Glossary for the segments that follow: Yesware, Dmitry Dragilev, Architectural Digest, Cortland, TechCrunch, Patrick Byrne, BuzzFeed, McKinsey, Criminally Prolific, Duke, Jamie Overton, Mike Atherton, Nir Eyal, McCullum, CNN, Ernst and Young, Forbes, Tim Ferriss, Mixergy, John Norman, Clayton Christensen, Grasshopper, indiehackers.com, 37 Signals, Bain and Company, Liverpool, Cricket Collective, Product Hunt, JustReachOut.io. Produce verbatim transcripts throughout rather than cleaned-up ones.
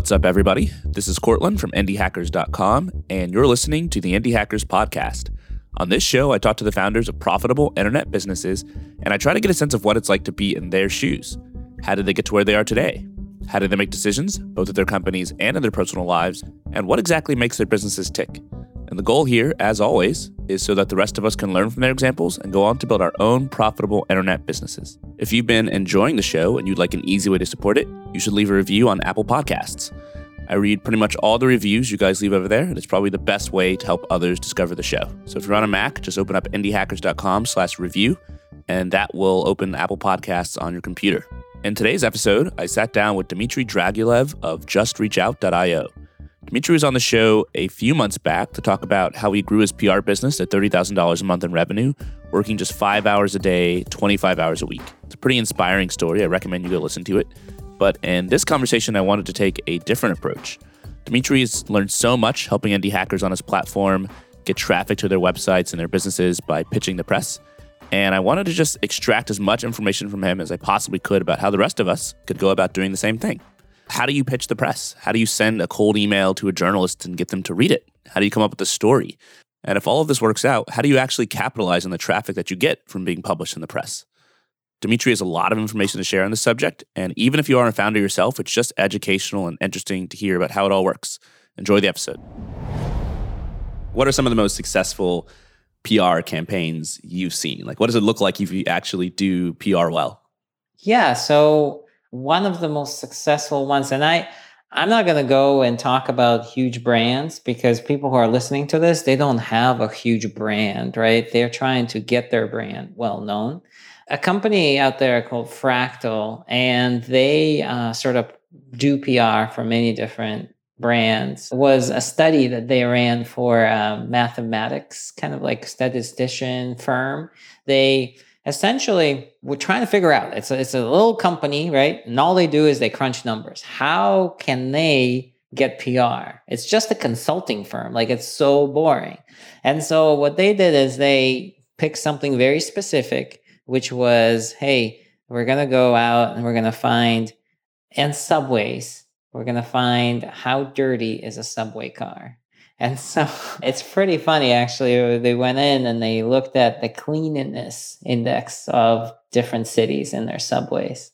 What's up, everybody? This is Cortland from indie hackers dot com, and you're listening to the Indie Hackers podcast. On this show, I talk to the founders of profitable internet businesses, and I try to get a sense of what it's like to be in their shoes. How did they get to where they are today? How did they make decisions, both at their companies and in their personal lives? And what exactly makes their businesses tick? And the goal here, as always, is so that the rest of us can learn from their examples and go on to build our own profitable internet businesses. If you've been enjoying the show and you'd like an easy way to support it, you should leave a review on Apple Podcasts. I read pretty much all the reviews you guys leave over there, and it's probably the best way to help others discover the show. So if you're on a Mac, just open up indie hackers dot com slash review, and that will open Apple Podcasts on your computer. In today's episode, I sat down with Dmitry Dragilev of just reach out dot i o. Dmitry was on the show a few months back to talk about how he grew his P R business to thirty thousand dollars a month in revenue, working just five hours a day, twenty-five hours a week. It's a pretty inspiring story. I recommend you go listen to it. But in this conversation, I wanted to take a different approach. Dmitry has learned so much helping indie hackers on his platform get traffic to their websites and their businesses by pitching the press. And I wanted to just extract as much information from him as I possibly could about how the rest of us could go about doing the same thing. How do you pitch the press? How do you send a cold email to a journalist and get them to read it? How do you come up with a story? And if all of this works out, how do you actually capitalize on the traffic that you get from being published in the press? Dmitry has a lot of information to share on this subject, and even if you aren't a founder yourself, it's just educational and interesting to hear about how it all works. Enjoy the episode. What are some of the most successful P R campaigns you've seen? Like, what does it look like if you actually do P R well? Yeah, so one of the most successful ones, and I, I'm not going to go and talk about huge brands because people who are listening to this, they don't have a huge brand, right? They're trying to get their brand well known. A company out there called Fractal, and they uh, sort of do P R for many different brands. It was a study that they ran for uh, mathematics, kind of like statistician firm. They essentially were trying to figure out, it's a, it's a little company, right? And all they do is they crunch numbers. How can they get P R? It's just a consulting firm. Like, it's so boring. And so what they did is they picked something very specific, which was, hey, we're going to go out and we're going to find, and subways, we're going to find how dirty is a subway car. And so it's pretty funny, actually. They went in and they looked at the cleanliness index of different cities and their subways.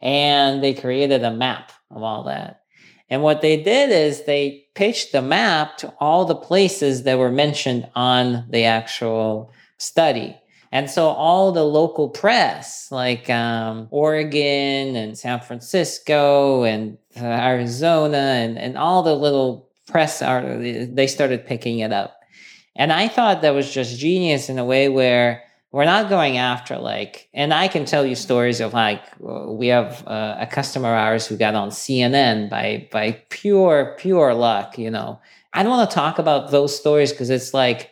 And they created a map of all that. And what they did is they pitched the map to all the places that were mentioned on the actual study. And so all the local press, like um, Oregon and San Francisco and uh, Arizona and, and all the little press, they started picking it up. And I thought that was just genius in a way where we're not going after, like, and I can tell you stories of, like, we have uh, a customer of ours who got on C N N by by pure, pure luck, you know. I don't want to talk about those stories because it's like,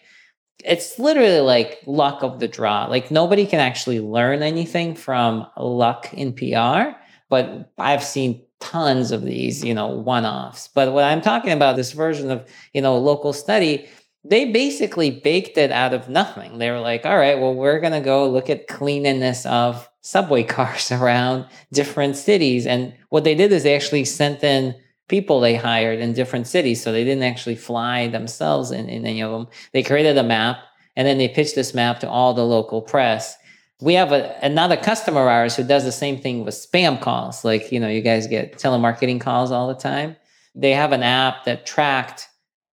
it's literally like luck of the draw. Like, nobody can actually learn anything from luck in P R, but I've seen tons of these, you know, one-offs. But what I'm talking about, this version of, you know, local study, they basically baked it out of nothing. They were like, all right, well, we're going to go look at cleanliness of subway cars around different cities. And what they did is they actually sent in people they hired in different cities. So they didn't actually fly themselves in, in any of them. They created a map, and then they pitched this map to all the local press. We have a, another customer of ours who does the same thing with spam calls. Like, you know, you guys get telemarketing calls all the time. They have an app that tracked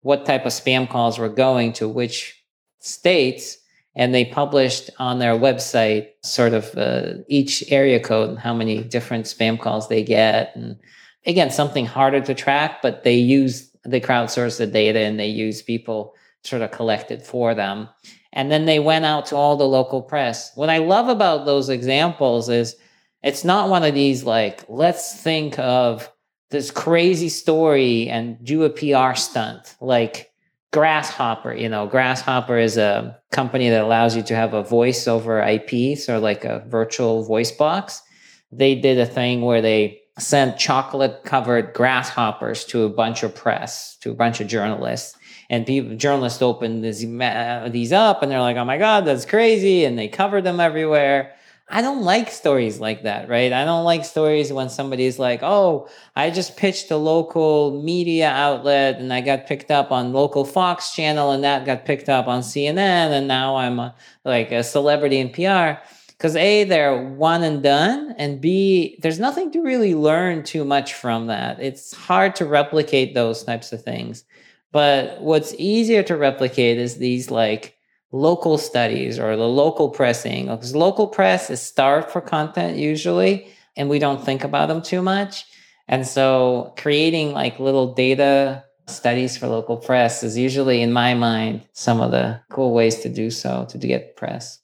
what type of spam calls were going to which states, and they published on their website sort of uh, each area code and how many different spam calls they get. And again, something harder to track, but they use, they crowdsource the data and they use people sort of collected for them. And then they went out to all the local press. What I love about those examples is it's not one of these, like, let's think of this crazy story and do a P R stunt, like Grasshopper. You know, Grasshopper is a company that allows you to have a voice over I P, so like a virtual voice box. They did a thing where they sent chocolate covered grasshoppers to a bunch of press, to a bunch of journalists. And people, journalists open these, uh, these up and they're like, oh my God, that's crazy. And they cover them everywhere. I don't like stories like that, right? I don't like stories when somebody's like, oh, I just pitched a local media outlet and I got picked up on local Fox channel and that got picked up on C N N and now I'm a, like a celebrity in P R. Because A, they're one and done, and B, there's nothing to really learn too much from that. It's hard to replicate those types of things. But what's easier to replicate is these like local studies or the local pressing. Because local press is starved for content usually, and we don't think about them too much. And so creating like little data studies for local press is usually, in my mind, some of the cool ways to do so, to get press.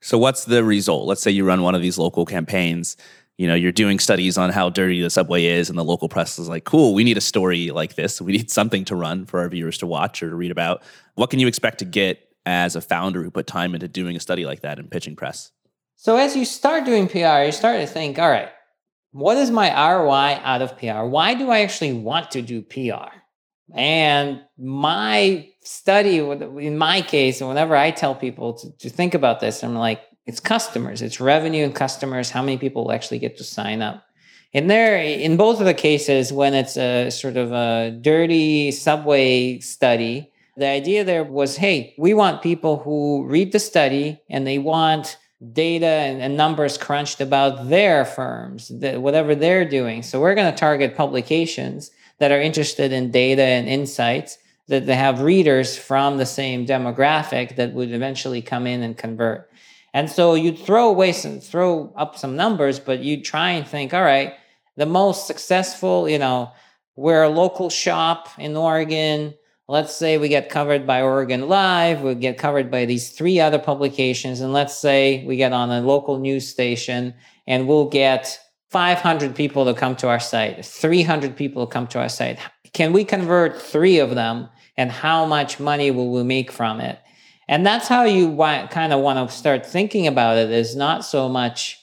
So what's the result? Let's say you run one of these local campaigns. You know, you're doing studies on how dirty the subway is, and the local press is like, cool, we need a story like this. We need something to run for our viewers to watch or to read about. What can you expect to get as a founder who put time into doing a study like that and pitching press? So as you start doing P R, you start to think, all right, what is my R O I out of P R? Why do I actually want to do P R? And my study, in my case, and whenever I tell people to, to think about this, I'm like, it's customers, it's revenue and customers, how many people actually get to sign up. And there, in both of the cases, when it's a sort of a dirty subway study, the idea there was, hey, we want people who read the study and they want data and, and numbers crunched about their firms, the, whatever they're doing. So we're going to target publications that are interested in data and insights, that they have readers from the same demographic that would eventually come in and convert. And so you'd throw away some, throw up some numbers, but you try and think, all right, the most successful, you know, we're a local shop in Oregon. Let's say we get covered by Oregon Live. We get covered by these three other publications. And let's say we get on a local news station and we'll get five hundred people to come to our site, three hundred people to come to our site. Can we convert three of them, and how much money will we make from it? And that's how you wa- kind of want to start thinking about it, is not so much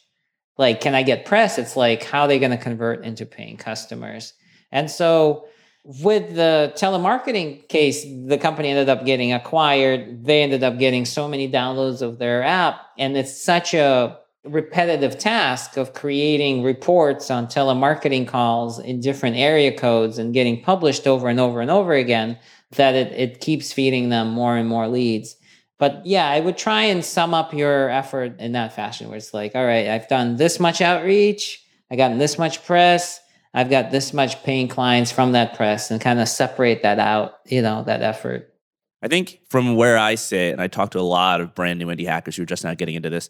like, can I get press? It's like, how are they going to convert into paying customers? And so with the telemarketing case, the company ended up getting acquired. They ended up getting so many downloads of their app. And it's such a repetitive task of creating reports on telemarketing calls in different area codes and getting published over and over and over again, that it, it keeps feeding them more and more leads. But yeah, I would try and sum up your effort in that fashion, where it's like, all right, I've done this much outreach, I gotten this much press, I've got this much paying clients from that press, and kind of separate that out, you know, that effort. I think from where I sit, and I talk to a lot of brand new indie hackers who are just now getting into this,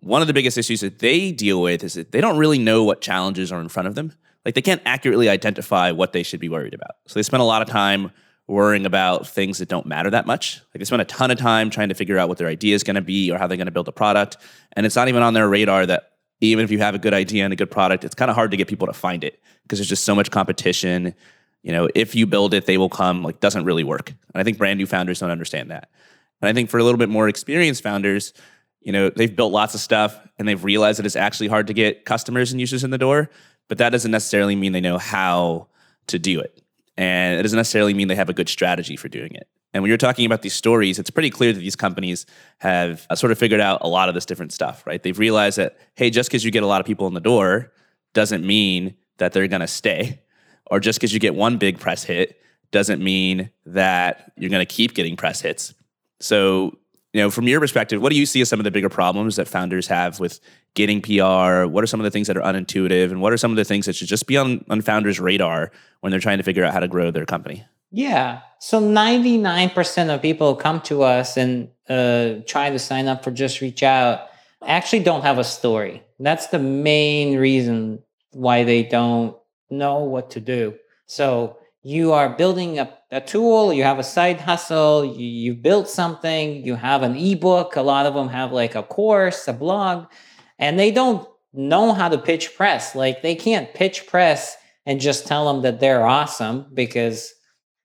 one of the biggest issues that they deal with is that they don't really know what challenges are in front of them. Like, they can't accurately identify what they should be worried about. So they spend a lot of time worrying about things that don't matter that much. Like, they spend a ton of time trying to figure out what their idea is going to be or how they're going to build a product. And it's not even on their radar that even if you have a good idea and a good product, it's kind of hard to get people to find it because there's just so much competition. You know, if you build it, they will come, like, doesn't really work. And I think brand new founders don't understand that. And I think for a little bit more experienced founders, you know, they've built lots of stuff and they've realized that it's actually hard to get customers and users in the door, but that doesn't necessarily mean they know how to do it. And it doesn't necessarily mean they have a good strategy for doing it. And when you're talking about these stories, it's pretty clear that these companies have uh, sort of figured out a lot of this different stuff, right? They've realized that, hey, just because you get a lot of people in the door doesn't mean that they're going to stay. Or just because you get one big press hit doesn't mean that you're going to keep getting press hits. So, you know, from your perspective, what do you see as some of the bigger problems that founders have with getting P R? What are some of the things that are unintuitive? And what are some of the things that should just be on, on founders' radar when they're trying to figure out how to grow their company? Yeah. So ninety-nine percent of people who come to us and uh, try to sign up for Just Reach Out actually don't have a story. That's the main reason why they don't know what to do. So you are building a, a tool, you have a side hustle, you, you built something, you have an ebook. A lot of them have like a course, a blog, and they don't know how to pitch press. Like, they can't pitch press and just tell them that they're awesome, because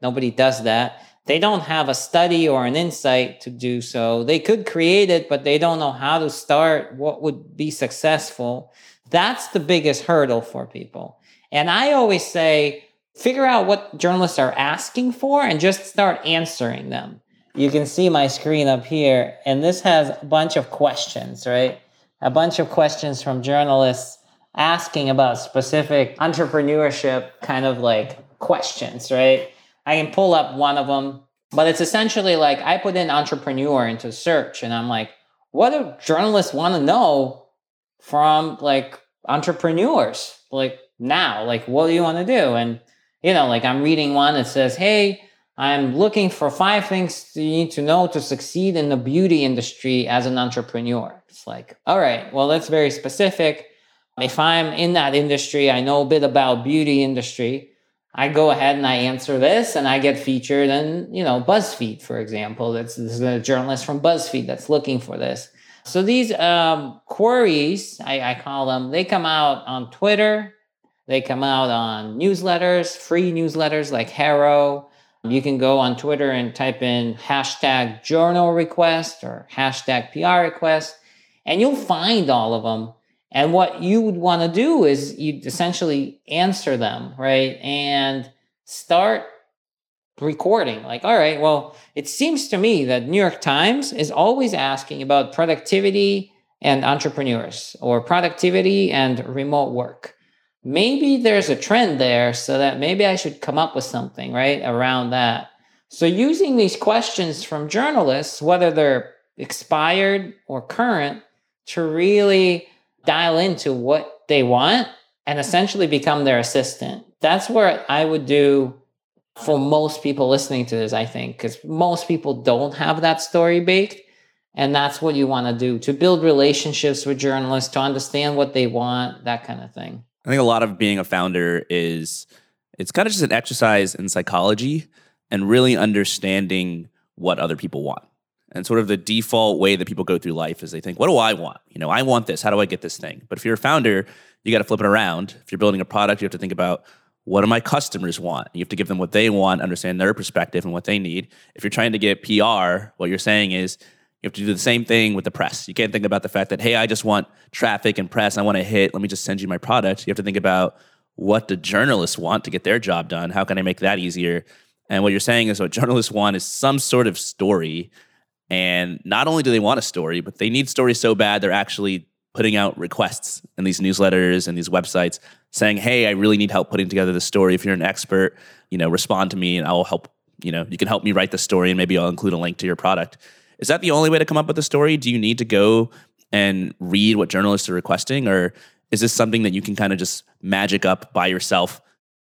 nobody does that. They don't have a study or an insight to do so. They could create it, but they don't know how to start, what would be successful. That's the biggest hurdle for people. And I always say, figure out what journalists are asking for and just start answering them. You can see my screen up here, and this has a bunch of questions, right? a bunch of questions from journalists asking about specific entrepreneurship kind of like questions, right? I can pull up one of them, but it's essentially like I put in entrepreneur into search and I'm like, what do journalists want to know from like entrepreneurs? Like now, like what do you want to do? And, you know, like I'm reading one that says, hey, I'm looking for five things you need to know to succeed in the beauty industry as an entrepreneur. It's like, all right, well, that's very specific. If I'm in that industry, I know a bit about beauty industry. I go ahead and I answer this and I get featured in, you know, BuzzFeed, for example. That's this is a journalist from BuzzFeed that's looking for this. So these um, queries, I, I call them, they come out on Twitter. They come out on newsletters, free newsletters like Harrow. You can go on Twitter and type in hashtag journal request or hashtag P R request, and you'll find all of them. And what you would want to do is you essentially answer them, right? And start recording. Like, all right, well, it seems to me that New York Times is always asking about productivity and entrepreneurs or productivity and remote work. Maybe there's a trend there so that maybe I should come up with something, right, around that. So using these questions from journalists, whether they're expired or current, to really dial into what they want and essentially become their assistant. That's what I would do for most people listening to this, I think, because most people don't have that story baked. And that's what you want to do, to build relationships with journalists, to understand what they want, that kind of thing. I think a lot of being a founder is, it's kind of just an exercise in psychology and really understanding what other people want. And sort of the default way that people go through life is they think, what do I want? You know, I want this. How do I get this thing? But if you're a founder, you got to flip it around. If you're building a product, you have to think about, what do my customers want? You have to give them what they want, understand their perspective and what they need. If you're trying to get P R, what you're saying is you have to do the same thing with the press. You can't think about the fact that, hey, I just want traffic and press. I want to hit. Let me just send you my product. You have to think about what the journalists want to get their job done. How can I make that easier? And what you're saying is what journalists want is some sort of story. And not only do they want a story, but they need stories so bad they're actually putting out requests in these newsletters and these websites saying, hey, I really need help putting together this story. If you're an expert, you know, respond to me and I'll help, you know, you can help me write the story and maybe I'll include a link to your product. Is that the only way to come up with a story? Do you need to go and read what journalists are requesting, or is this something that you can kind of just magic up by yourself?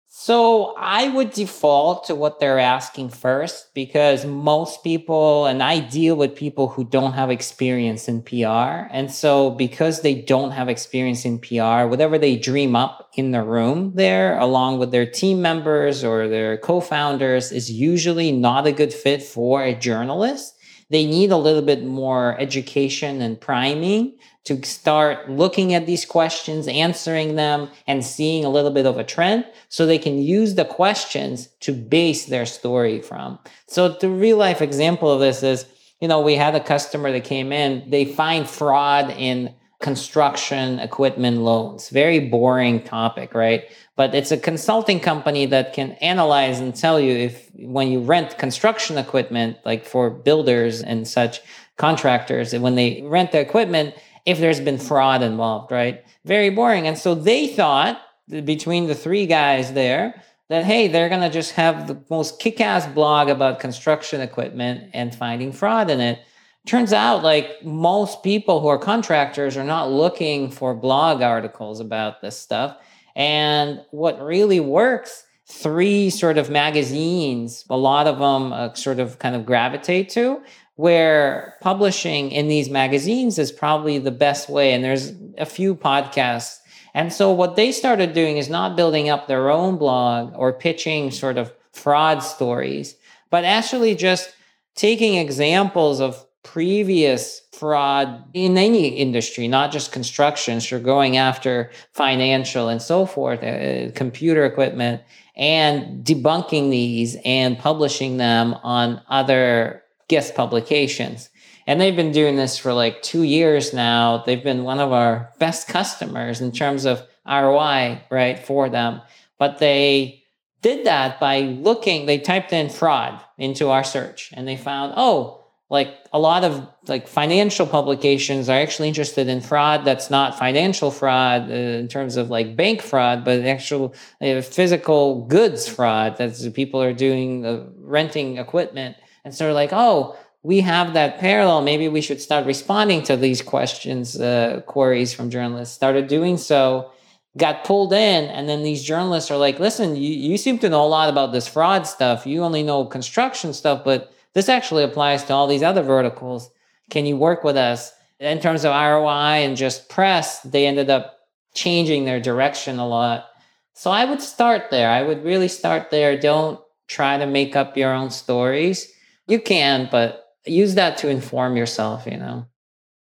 So I would default to what they're asking first, because most people, and I deal with people who don't have experience in P R. And so because they don't have experience in P R, whatever they dream up in the room there, along with their team members or their co-founders, is usually not a good fit for a journalist. They need a little bit more education and priming to start looking at these questions, answering them, and seeing a little bit of a trend so they can use the questions to base their story from. So the real life example of this is, you know, we had a customer that came in, they find fraud in construction equipment loans. Very boring topic, right? But it's a consulting company that can analyze and tell you if when you rent construction equipment, like for builders and such contractors, when they rent their equipment, if there's been fraud involved, right? Very boring. And so they thought, between the three guys there, that, hey, they're going to just have the most kick-ass blog about construction equipment and finding fraud in it. Turns out, like, most people who are contractors are not looking for blog articles about this stuff. And what really works, three sort of magazines, a lot of them uh, sort of kind of gravitate to, where publishing in these magazines is probably the best way. And there's a few podcasts. And so what they started doing is not building up their own blog or pitching sort of fraud stories, but actually just taking examples of previous fraud in any industry, not just construction. So you're going after financial and so forth, uh, computer equipment, and debunking these and publishing them on other guest publications. And they've been doing this for like two years now. They've been one of our best customers in terms of R O I, right, for them. But they did that by looking, they typed in fraud into our search and they found, oh, Like a lot of like financial publications are actually interested in fraud that's not financial fraud uh, in terms of like bank fraud, but actual uh, physical goods fraud that people are doing, uh, renting equipment. And so we're like, oh, we have that parallel. Maybe we should start responding to these questions, uh, queries from journalists. Started doing so, got pulled in. And then these journalists are like, listen, you, you seem to know a lot about this fraud stuff. You only know construction stuff, but this actually applies to all these other verticals. Can you work with us? In terms of R O I and just press, they ended up changing their direction a lot. So I would start there. I would really start there. Don't try to make up your own stories. You can, but use that to inform yourself, you know?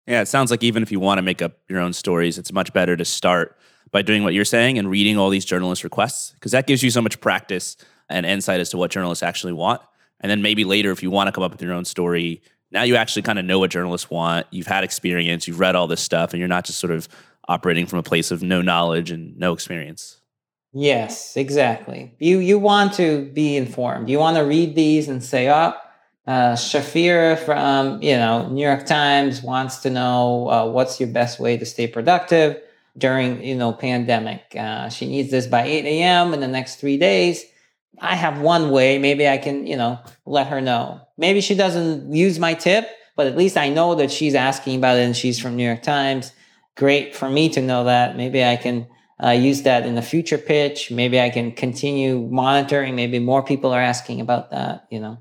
Yeah, it sounds like even if you want to make up your own stories, it's much better to start by doing what you're saying and reading all these journalist requests, because that gives you so much practice and insight as to what journalists actually want. And then maybe later, if you want to come up with your own story, now you actually kind of know what journalists want. You've had experience, you've read all this stuff, and you're not just sort of operating from a place of no knowledge and no experience. Yes, exactly. You you want to be informed. You want to read these and say, oh, uh, Shafir from, you know, New York Times wants to know uh, what's your best way to stay productive during, you know, pandemic. Uh, she needs this by eight a.m. in the next three days. I have one way. Maybe I can, you know, let her know. Maybe she doesn't use my tip, but at least I know that she's asking about it and she's from New York Times. Great for me to know that. Maybe I can uh, use that in the future pitch. Maybe I can continue monitoring. Maybe more people are asking about that, you know.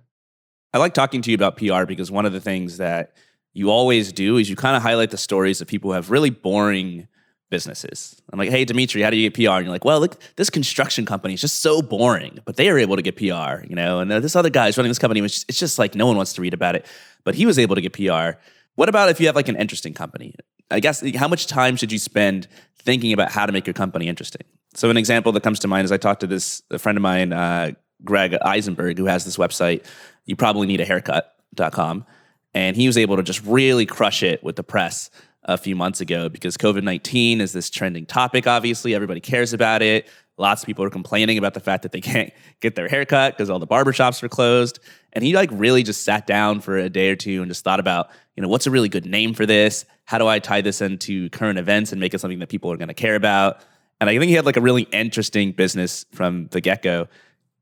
I like talking to you about P R because one of the things that you always do is you kind of highlight the stories of people who have really boring businesses. I'm like, hey, Dmitry, how do you get P R? And you're like, well, look, this construction company is just so boring, but they are able to get P R, you know, and this other guy is running this company. It's just like, no one wants to read about it, but he was able to get P R. What about if you have like an interesting company? I guess how much time should you spend thinking about how to make your company interesting? So an example that comes to mind is I talked to this a friend of mine, uh, Greg Eisenberg, who has this website, You Probably Need a Haircut dot com. And he was able to just really crush it with the press a few months ago because covid nineteen is this trending topic, obviously. Everybody cares about it. Lots of people are complaining about the fact that they can't get their haircut because all the barbershops were closed. And he like really just sat down for a day or two and just thought about, you know, what's a really good name for this? How do I tie this into current events and make it something that people are going to care about? And I think he had like a really interesting business from the get-go.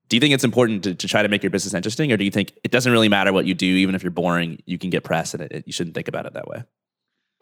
Do you think it's important to, to try to make your business interesting, or do you think it doesn't really matter what you do, even if you're boring, you can get press and it, it, you shouldn't think about it that way?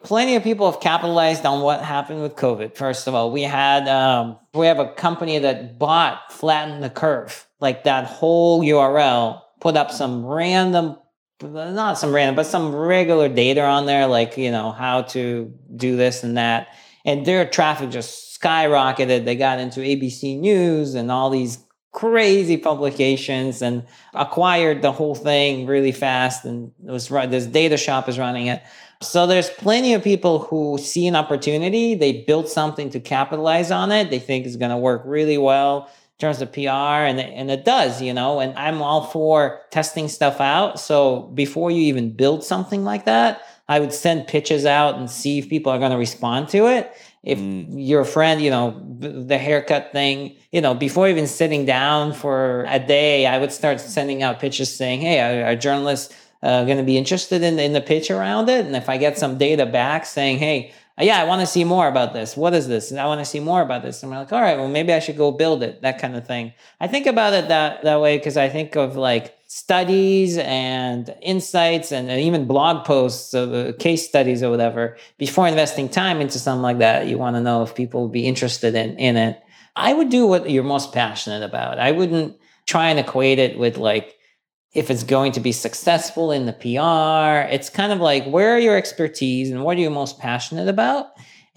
Plenty of people have capitalized on what happened with COVID. First of all, we had um, we have a company that bought Flatten the Curve, like that whole U R L, put up some random, not some random, but some regular data on there, like, you know, how to do this and that. And their traffic just skyrocketed. They got into A B C News and all these crazy publications and acquired the whole thing really fast. And it was this data shop is running it. So there's plenty of people who see an opportunity. They build something to capitalize on it. They think it's going to work really well in terms of P R, and, and it does, you know, and I'm all for testing stuff out. So before you even build something like that, I would send pitches out and see if people are going to respond to it. If mm. your friend, you know, the haircut thing, you know, before even sitting down for a day, I would start sending out pitches saying, hey, our, our journalists Uh, going to be interested in, in the pitch around it. And if I get some data back saying, hey, yeah, I want to see more about this. What is this? And I want to see more about this. And I'm like, all right, well, maybe I should go build it, that kind of thing. I think about it that, that way because I think of like studies and insights and, and even blog posts, of, uh, case studies or whatever. Before investing time into something like that, you want to know if people will be interested in, in it. I would do what you're most passionate about. I wouldn't try and equate it with like, if it's going to be successful in the P R. It's kind of like, where are your expertise and what are you most passionate about?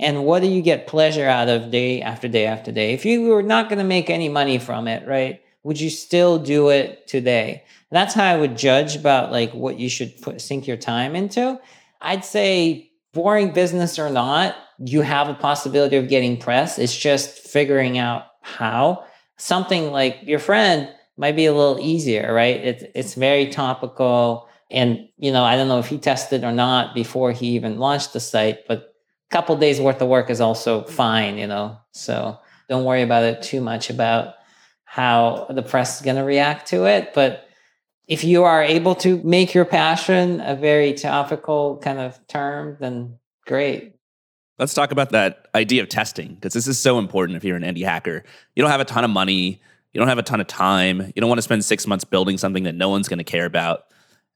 And what do you get pleasure out of day after day after day? If you were not going to make any money from it, right? Would you still do it today? And that's how I would judge about like what you should put, sink your time into. I'd say boring business or not, you have a possibility of getting press. It's just figuring out how. Something like your friend might be a little easier, right? It's it's very topical. And, you know, I don't know if he tested or not before he even launched the site, but a couple days worth of work is also fine, you know? So don't worry about it too much about how the press is going to react to it. But If you are able to make your passion a very topical kind of term, then great. Let's talk about that idea of testing, because this is so important if you're an indie hacker. You don't have a ton of money. You don't have a ton of time. You don't want to spend six months building something that no one's going to care about.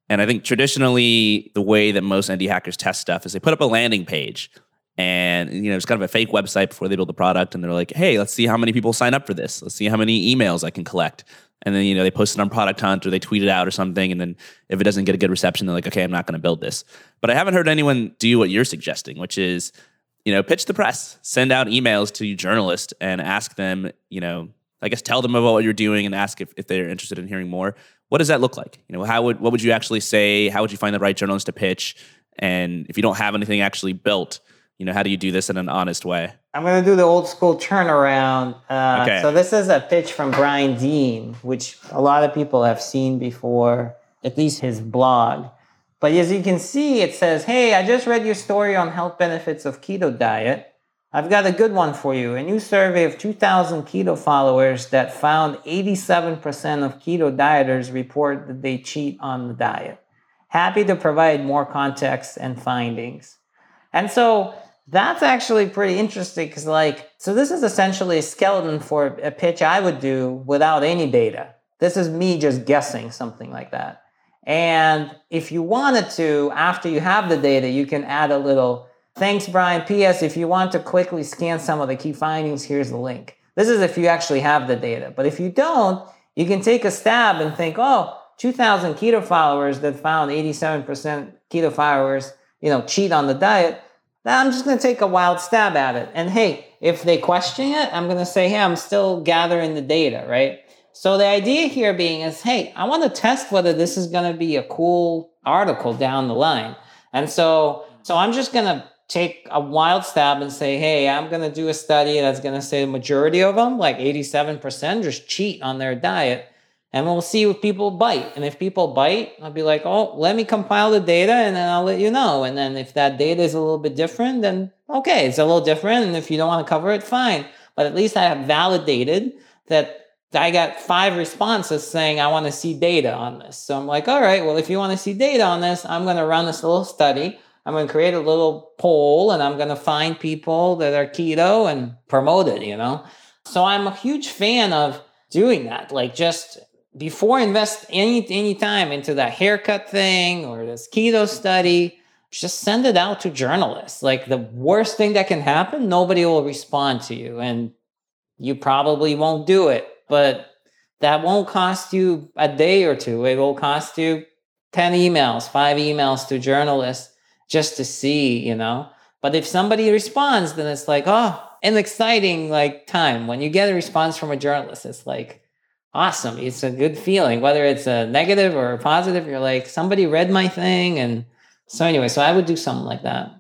And I think traditionally, the way that most indie hackers test stuff is they put up a landing page. And, you know, it's kind of a fake website before they build the product. And they're like, hey, let's see how many people sign up for this. Let's see how many emails I can collect. And then, you know, they post it on Product Hunt or they tweet it out or something. And then if it doesn't get a good reception, they're like, okay, I'm not going to build this. But I haven't heard anyone do what you're suggesting, which is, you know, pitch the press, send out emails to journalists and ask them, you know, I guess tell them about what you're doing and ask if, if they're interested in hearing more. What does that look like? You know, how would what would you actually say? How would you find the right journalist to pitch? And if you don't have anything actually built, you know, how do you do this in an honest way? I'm going to do the old school turnaround. Uh, okay. So this is a pitch from Brian Dean, which a lot of people have seen before, at least his blog. But as you can see, it says, hey, I just read your story on health benefits of keto diet. I've got a good one for you. A new survey of two thousand keto followers that found eighty-seven percent of keto dieters report that they cheat on the diet. Happy to provide more context and findings. And so that's actually pretty interesting because like, so this is essentially a skeleton for a pitch I would do without any data. This is me just guessing something like that. And if you wanted to, after you have the data, you can add a little thanks, Brian. P S. If you want to quickly scan some of the key findings, here's the link. This is if you actually have the data. But if you don't, you can take a stab and think, oh, two thousand keto followers that found eighty-seven percent keto followers, you know, cheat on the diet. Now I'm just going to take a wild stab at it. And hey, if they question it, I'm going to say, hey, I'm still gathering the data, right? So the idea here being is, hey, I want to test whether this is going to be a cool article down the line. And so, so I'm just going to take a wild stab and say, hey, I'm going to do a study that's going to say the majority of them, like eighty-seven percent, just cheat on their diet. And we'll see if people bite. And if people bite, I'll be like, oh, let me compile the data and then I'll let you know. And then if that data is a little bit different, then okay, it's a little different. And if you don't want to cover it, fine. But at least I have validated that I got five responses saying I want to see data on this. So I'm like, all right, well, if you want to see data on this, I'm going to run this little study. I'm going to create a little poll and I'm going to find people that are keto and promote it, you know? So I'm a huge fan of doing that. Like just before invest any, any time into that haircut thing or this keto study, just send it out to journalists. Like the worst thing that can happen, nobody will respond to you and you probably won't do it, but that won't cost you a day or two. It will cost you ten emails, five emails to journalists, just to see, you know. But if somebody responds, then it's like, oh, an exciting like time. When you get a response from a journalist, it's like, awesome. It's a good feeling, whether it's a negative or a positive. You're like, somebody read my thing. And so anyway, so I would do something like that.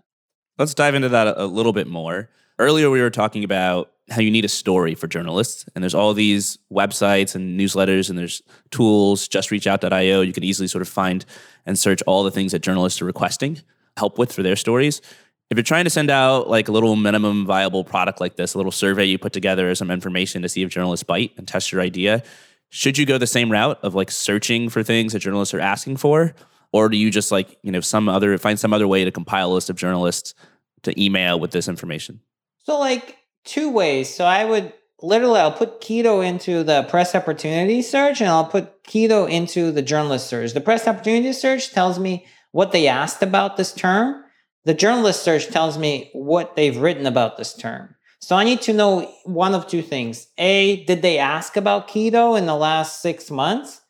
Let's dive into that a little bit more. Earlier, we were talking about how you need a story for journalists. And there's all these websites and newsletters and there's tools, just reach out dot io. You can easily sort of find and search all the things that journalists are requesting help with for their stories. If you're trying to send out like a little minimum viable product like this, a little survey you put together or some information to see if journalists bite and test your idea, should you go the same route of like searching for things that journalists are asking for? Or do you just like, you know, some other, find some other way to compile a list of journalists to email with this information? So like two ways. So I would literally, I'll put keto into the press opportunity search and I'll put keto into the journalist search. The press opportunity search tells me what they asked about this term. The journalist search tells me what they've written about this term. So I need to know one of two things. A, did they ask about keto in the last six months?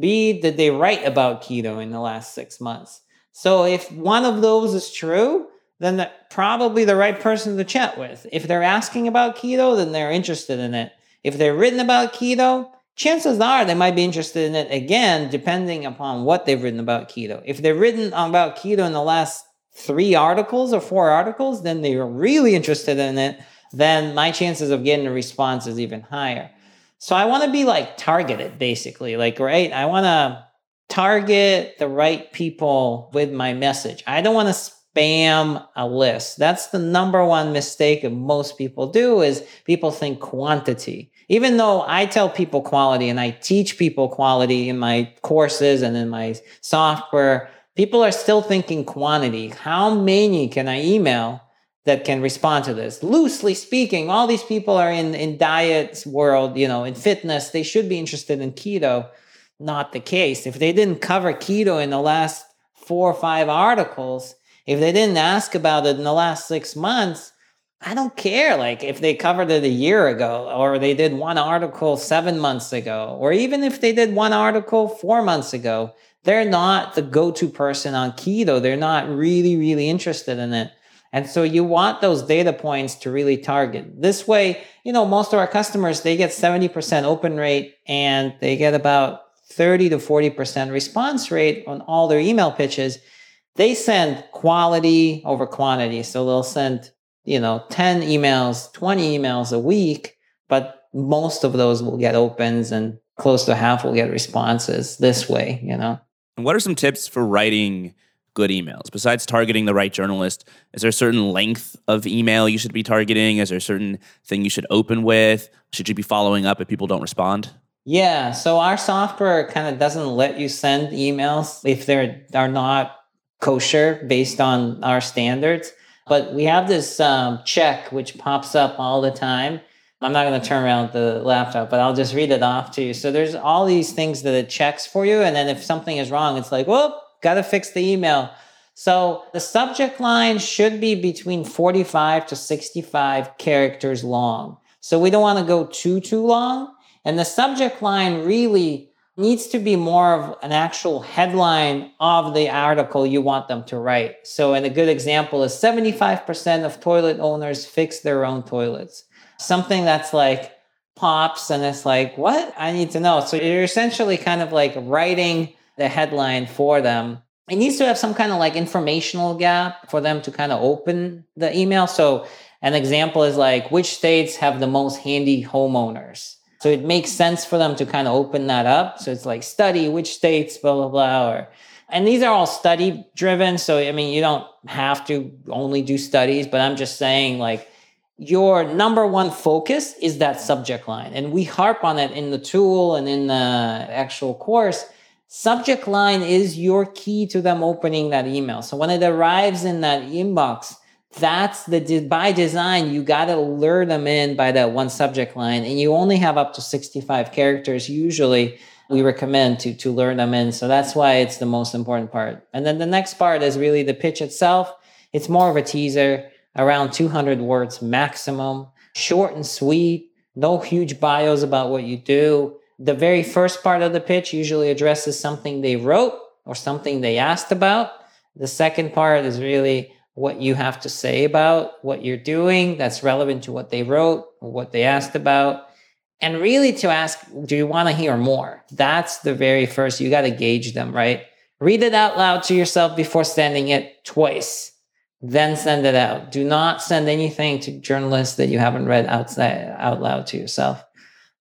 B, did they write about keto in the last six months? So if one of those is true, then that's probably the right person to chat with. If they're asking about keto, then they're interested in it. If they're written about keto, chances are they might be interested in it again, depending upon what they've written about keto. If they've written about keto in the last three articles or four articles, then they are really interested in it, then my chances of getting a response is even higher. So I want to be like targeted, basically. Like, right, I want to target the right people with my message. I don't want to spam a list. That's the number one mistake that most people do, is people think quantity. Even though I tell people quality and I teach people quality in my courses and in my software, people are still thinking quantity. How many can I email that can respond to this? Loosely speaking, all these people are in, in diet world, you know, in fitness. They should be interested in keto. Not the case. If they didn't cover keto in the last four or five articles, if they didn't ask about it in the last six months, I don't care. Like if they covered it a year ago, or they did one article seven months ago, or even if they did one article four months ago, they're not the go-to person on keto. They're not really, really interested in it. And so you want those data points to really target. This way, you know, most of our customers, they get seventy percent open rate and they get about thirty to forty percent response rate on all their email pitches. They send quality over quantity. So they'll send, you know, ten emails, twenty emails a week, but most of those will get opens and close to half will get responses this way, you know. And what are some tips for writing good emails? Besides targeting the right journalist, is there a certain length of email you should be targeting? Is there a certain thing you should open with? Should you be following up if people don't respond? Yeah, so our software kind of doesn't let you send emails if they are not kosher based on our standards. But we have this um, check which pops up all the time. I'm not going to turn around the laptop, but I'll just read it off to you. So there's all these things that it checks for you. And then if something is wrong, it's like, whoop, got to fix the email. So the subject line should be between forty-five to sixty-five characters long. So we don't want to go too, too long. And the subject line really needs to be more of an actual headline of the article you want them to write. So, and a good example is seventy-five percent of toilet owners fix their own toilets. Something that's like pops and it's like, what? I need to know. So you're essentially kind of like writing the headline for them. It needs to have some kind of like informational gap for them to kind of open the email. So an example is like, which states have the most handy homeowners? So it makes sense for them to kind of open that up. So it's like study, which states, blah, blah, blah. Or, and these are all study driven. So, I mean, you don't have to only do studies, but I'm just saying like your number one focus is that subject line. And we harp on it in the tool and in the actual course. Subject line is your key to them opening that email. So when it arrives in that inbox, that's the, by design, you got to lure them in by that one subject line. And you only have up to sixty-five characters. Usually we recommend to, to lure them in. So that's why it's the most important part. And then the next part is really the pitch itself. It's more of a teaser, around two hundred words maximum, short and sweet, no huge bios about what you do. The very first part of the pitch usually addresses something they wrote or something they asked about. The second part is really what you have to say about what you're doing that's relevant to what they wrote or what they asked about. And really to ask, do you want to hear more? That's the very first, you got to gauge them, right? Read it out loud to yourself before sending it twice, then send it out. Do not send anything to journalists that you haven't read outside, out loud to yourself.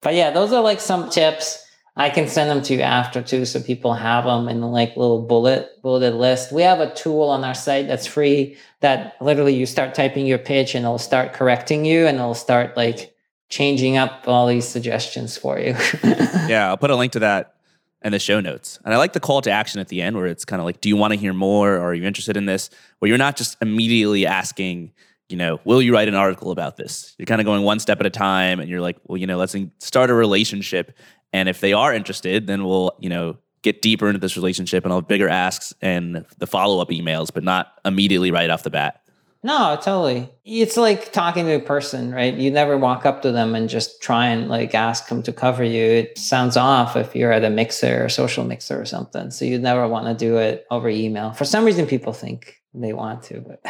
But yeah, those are like some tips. I can send them to you after too, so people have them in like little bullet bulleted list. We have a tool on our site that's free that literally you start typing your pitch and it'll start correcting you and it'll start like changing up all these suggestions for you. Yeah, I'll put a link to that in the show notes. And I like the call to action at the end where it's kind of like, do you want to hear more? Or are you interested in this? Where you're not just immediately asking, you know, will you write an article about this? You're kind of going one step at a time and you're like, well, you know, let's start a relationship. And if they are interested, then we'll, you know, get deeper into this relationship and I'll have bigger asks and the follow-up emails, but not immediately right off the bat. No, totally. It's like talking to a person, right? You never walk up to them and just try and like ask them to cover you. It sounds off if you're at a mixer or social mixer or something. So you'd never want to do it over email. For some reason, people think they want to, but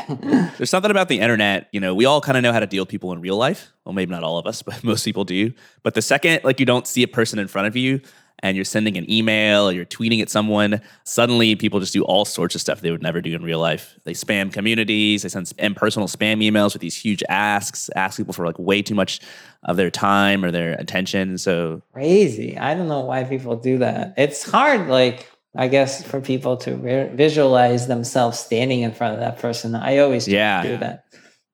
there's something about the internet, you know, we all kind of know how to deal with people in real life. Well, maybe not all of us, but most people do. But the second, like you don't see a person in front of you and you're sending an email or you're tweeting at someone, suddenly people just do all sorts of stuff they would never do in real life. They spam communities, they send impersonal spam emails with these huge asks, ask people for like way too much of their time or their attention. So crazy. I don't know why people do that. It's hard. Like, I guess, for people to re- visualize themselves standing in front of that person. I always yeah. do that.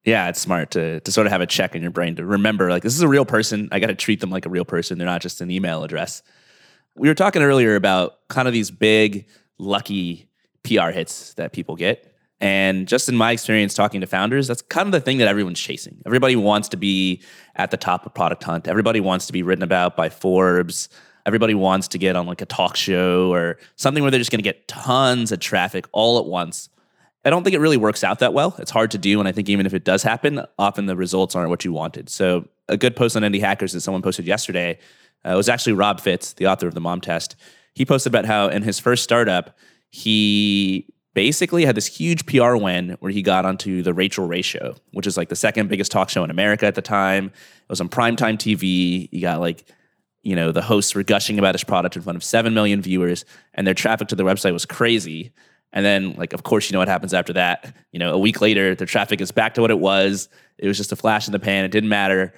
Yeah, it's smart to to sort of have a check in your brain to remember, like, this is a real person. I got to treat them like a real person. They're not just an email address. We were talking earlier about kind of these big, lucky P R hits that people get. And just in my experience talking to founders, that's kind of the thing that everyone's chasing. Everybody wants to be at the top of Product Hunt. Everybody wants to be written about by Forbes. Everybody wants to get on like a talk show or something where they're just going to get tons of traffic all at once. I don't think it really works out that well. It's hard to do. And I think even if it does happen, often the results aren't what you wanted. So a good post on Indie Hackers that someone posted yesterday, uh, it was actually Rob Fitz, the author of The Mom Test. He posted about how in his first startup, he basically had this huge P R win where he got onto the Rachel Ray show, which is like the second biggest talk show in America at the time. It was on primetime T V. You got like, you know, the hosts were gushing about his product in front of seven million viewers, and their traffic to their website was crazy. And then, like, of course, you know what happens after that. You know, a week later, their traffic is back to what it was. It was just a flash in the pan. It didn't matter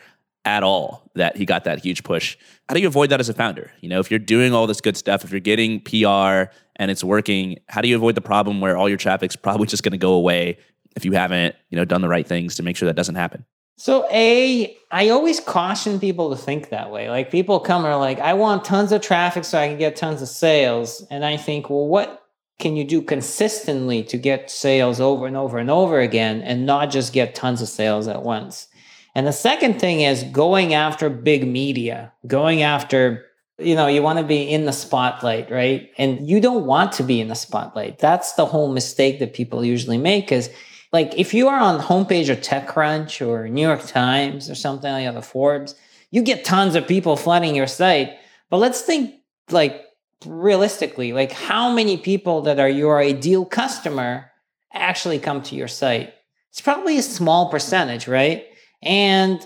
at all that he got that huge push. How do you avoid that as a founder? You know, if you're doing all this good stuff, if you're getting P R and it's working, how do you avoid the problem where all your traffic's probably just going to go away if you haven't, you know, done the right things to make sure that doesn't happen? So A, I always caution people to think that way. Like, people come and are like, I want tons of traffic so I can get tons of sales. And I think, well, what can you do consistently to get sales over and over and over again and not just get tons of sales at once? And the second thing is going after big media, going after, you know, you want to be in the spotlight, right? And you don't want to be in the spotlight. That's the whole mistake that people usually make is, like, if you are on the homepage of TechCrunch or New York Times or something like that, the Forbes, you get tons of people flooding your site. But let's think, like, realistically, like, how many people that are your ideal customer actually come to your site? It's probably a small percentage, right? And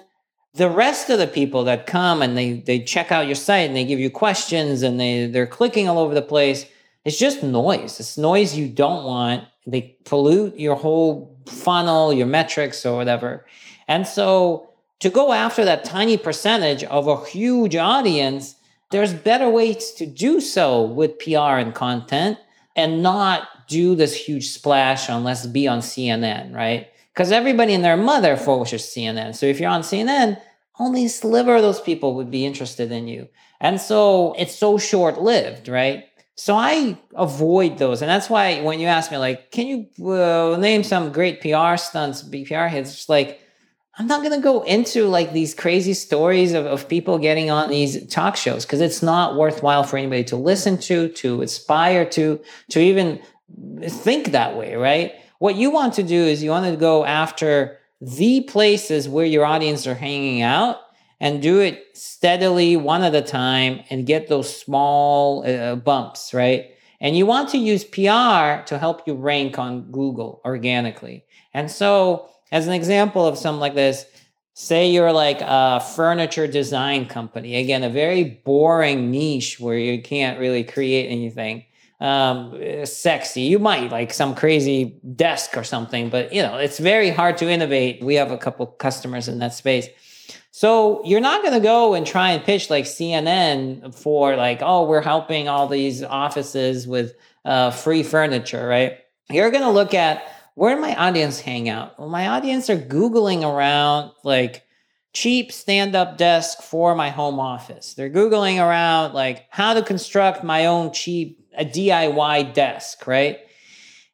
the rest of the people that come and they they check out your site and they give you questions and they, they're clicking all over the place, it's just noise. It's noise you don't want. They pollute your whole funnel, your metrics or whatever. And so to go after that tiny percentage of a huge audience, there's better ways to do so with P R and content and not do this huge splash unless be on C N N, right? Because everybody and their mother follows C N N. So if you're on C N N, only a sliver of those people would be interested in you. And so it's so short-lived, right? So I avoid those. And that's why when you ask me, like, can you uh, name some great P R stunts, P R hits, just like, I'm not going to go into like these crazy stories of, of people getting on these talk shows because it's not worthwhile for anybody to listen to, to aspire to, to even think that way, right? What you want to do is you want to go after the places where your audience are hanging out and do it steadily one at a time and get those small uh, bumps, right? And you want to use P R to help you rank on Google organically. And so, as an example of something like this, say you're like a furniture design company. Again, a very boring niche where you can't really create anything um, sexy. You might like some crazy desk or something, but you know, it's very hard to innovate. We have a couple customers in that space. So you're not going to go and try and pitch like C N N for like, oh, we're helping all these offices with uh, free furniture, right? You're going to look at, where did my audience hang out? Well, my audience are Googling around like cheap stand-up desk for my home office. They're Googling around like how to construct my own cheap a D I Y desk, right?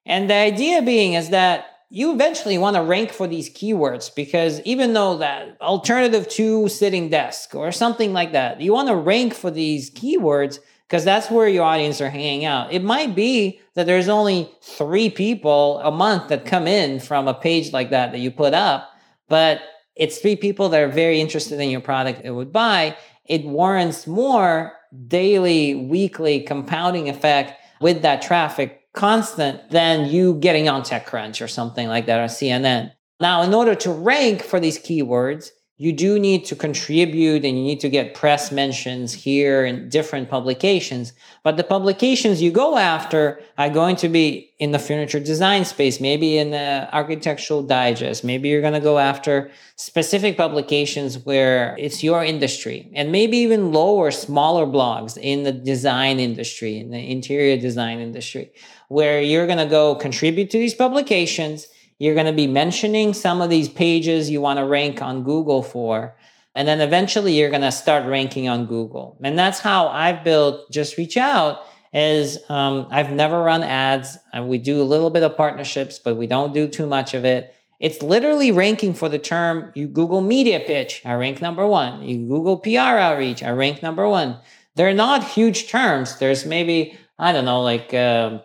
And the idea being is that you eventually want to rank for these keywords because even though that alternative to sitting desk or something like that, you want to rank for these keywords because that's where your audience are hanging out. It might be that there's only three people a month that come in from a page like that that you put up, but it's three people that are very interested in your product it would buy. It warrants more daily, weekly compounding effect with that traffic constant than you getting on TechCrunch or something like that or C N N. Now, in order to rank for these keywords, you do need to contribute and you need to get press mentions here in different publications. But the publications you go after are going to be in the furniture design space, maybe in the Architectural Digest. Maybe you're going to go after specific publications where it's your industry, and maybe even lower, smaller blogs in the design industry, in the interior design industry, where you're going to go contribute to these publications. You're going to be mentioning some of these pages you want to rank on Google for, and then eventually you're going to start ranking on Google. And that's how I've built Just Reach Out. Is um, I've never run ads. And we do a little bit of partnerships, but we don't do too much of it. It's literally ranking for the term. You Google media pitch, I rank number one. You Google P R outreach, I rank number one. They're not huge terms. There's maybe, I don't know, like uh,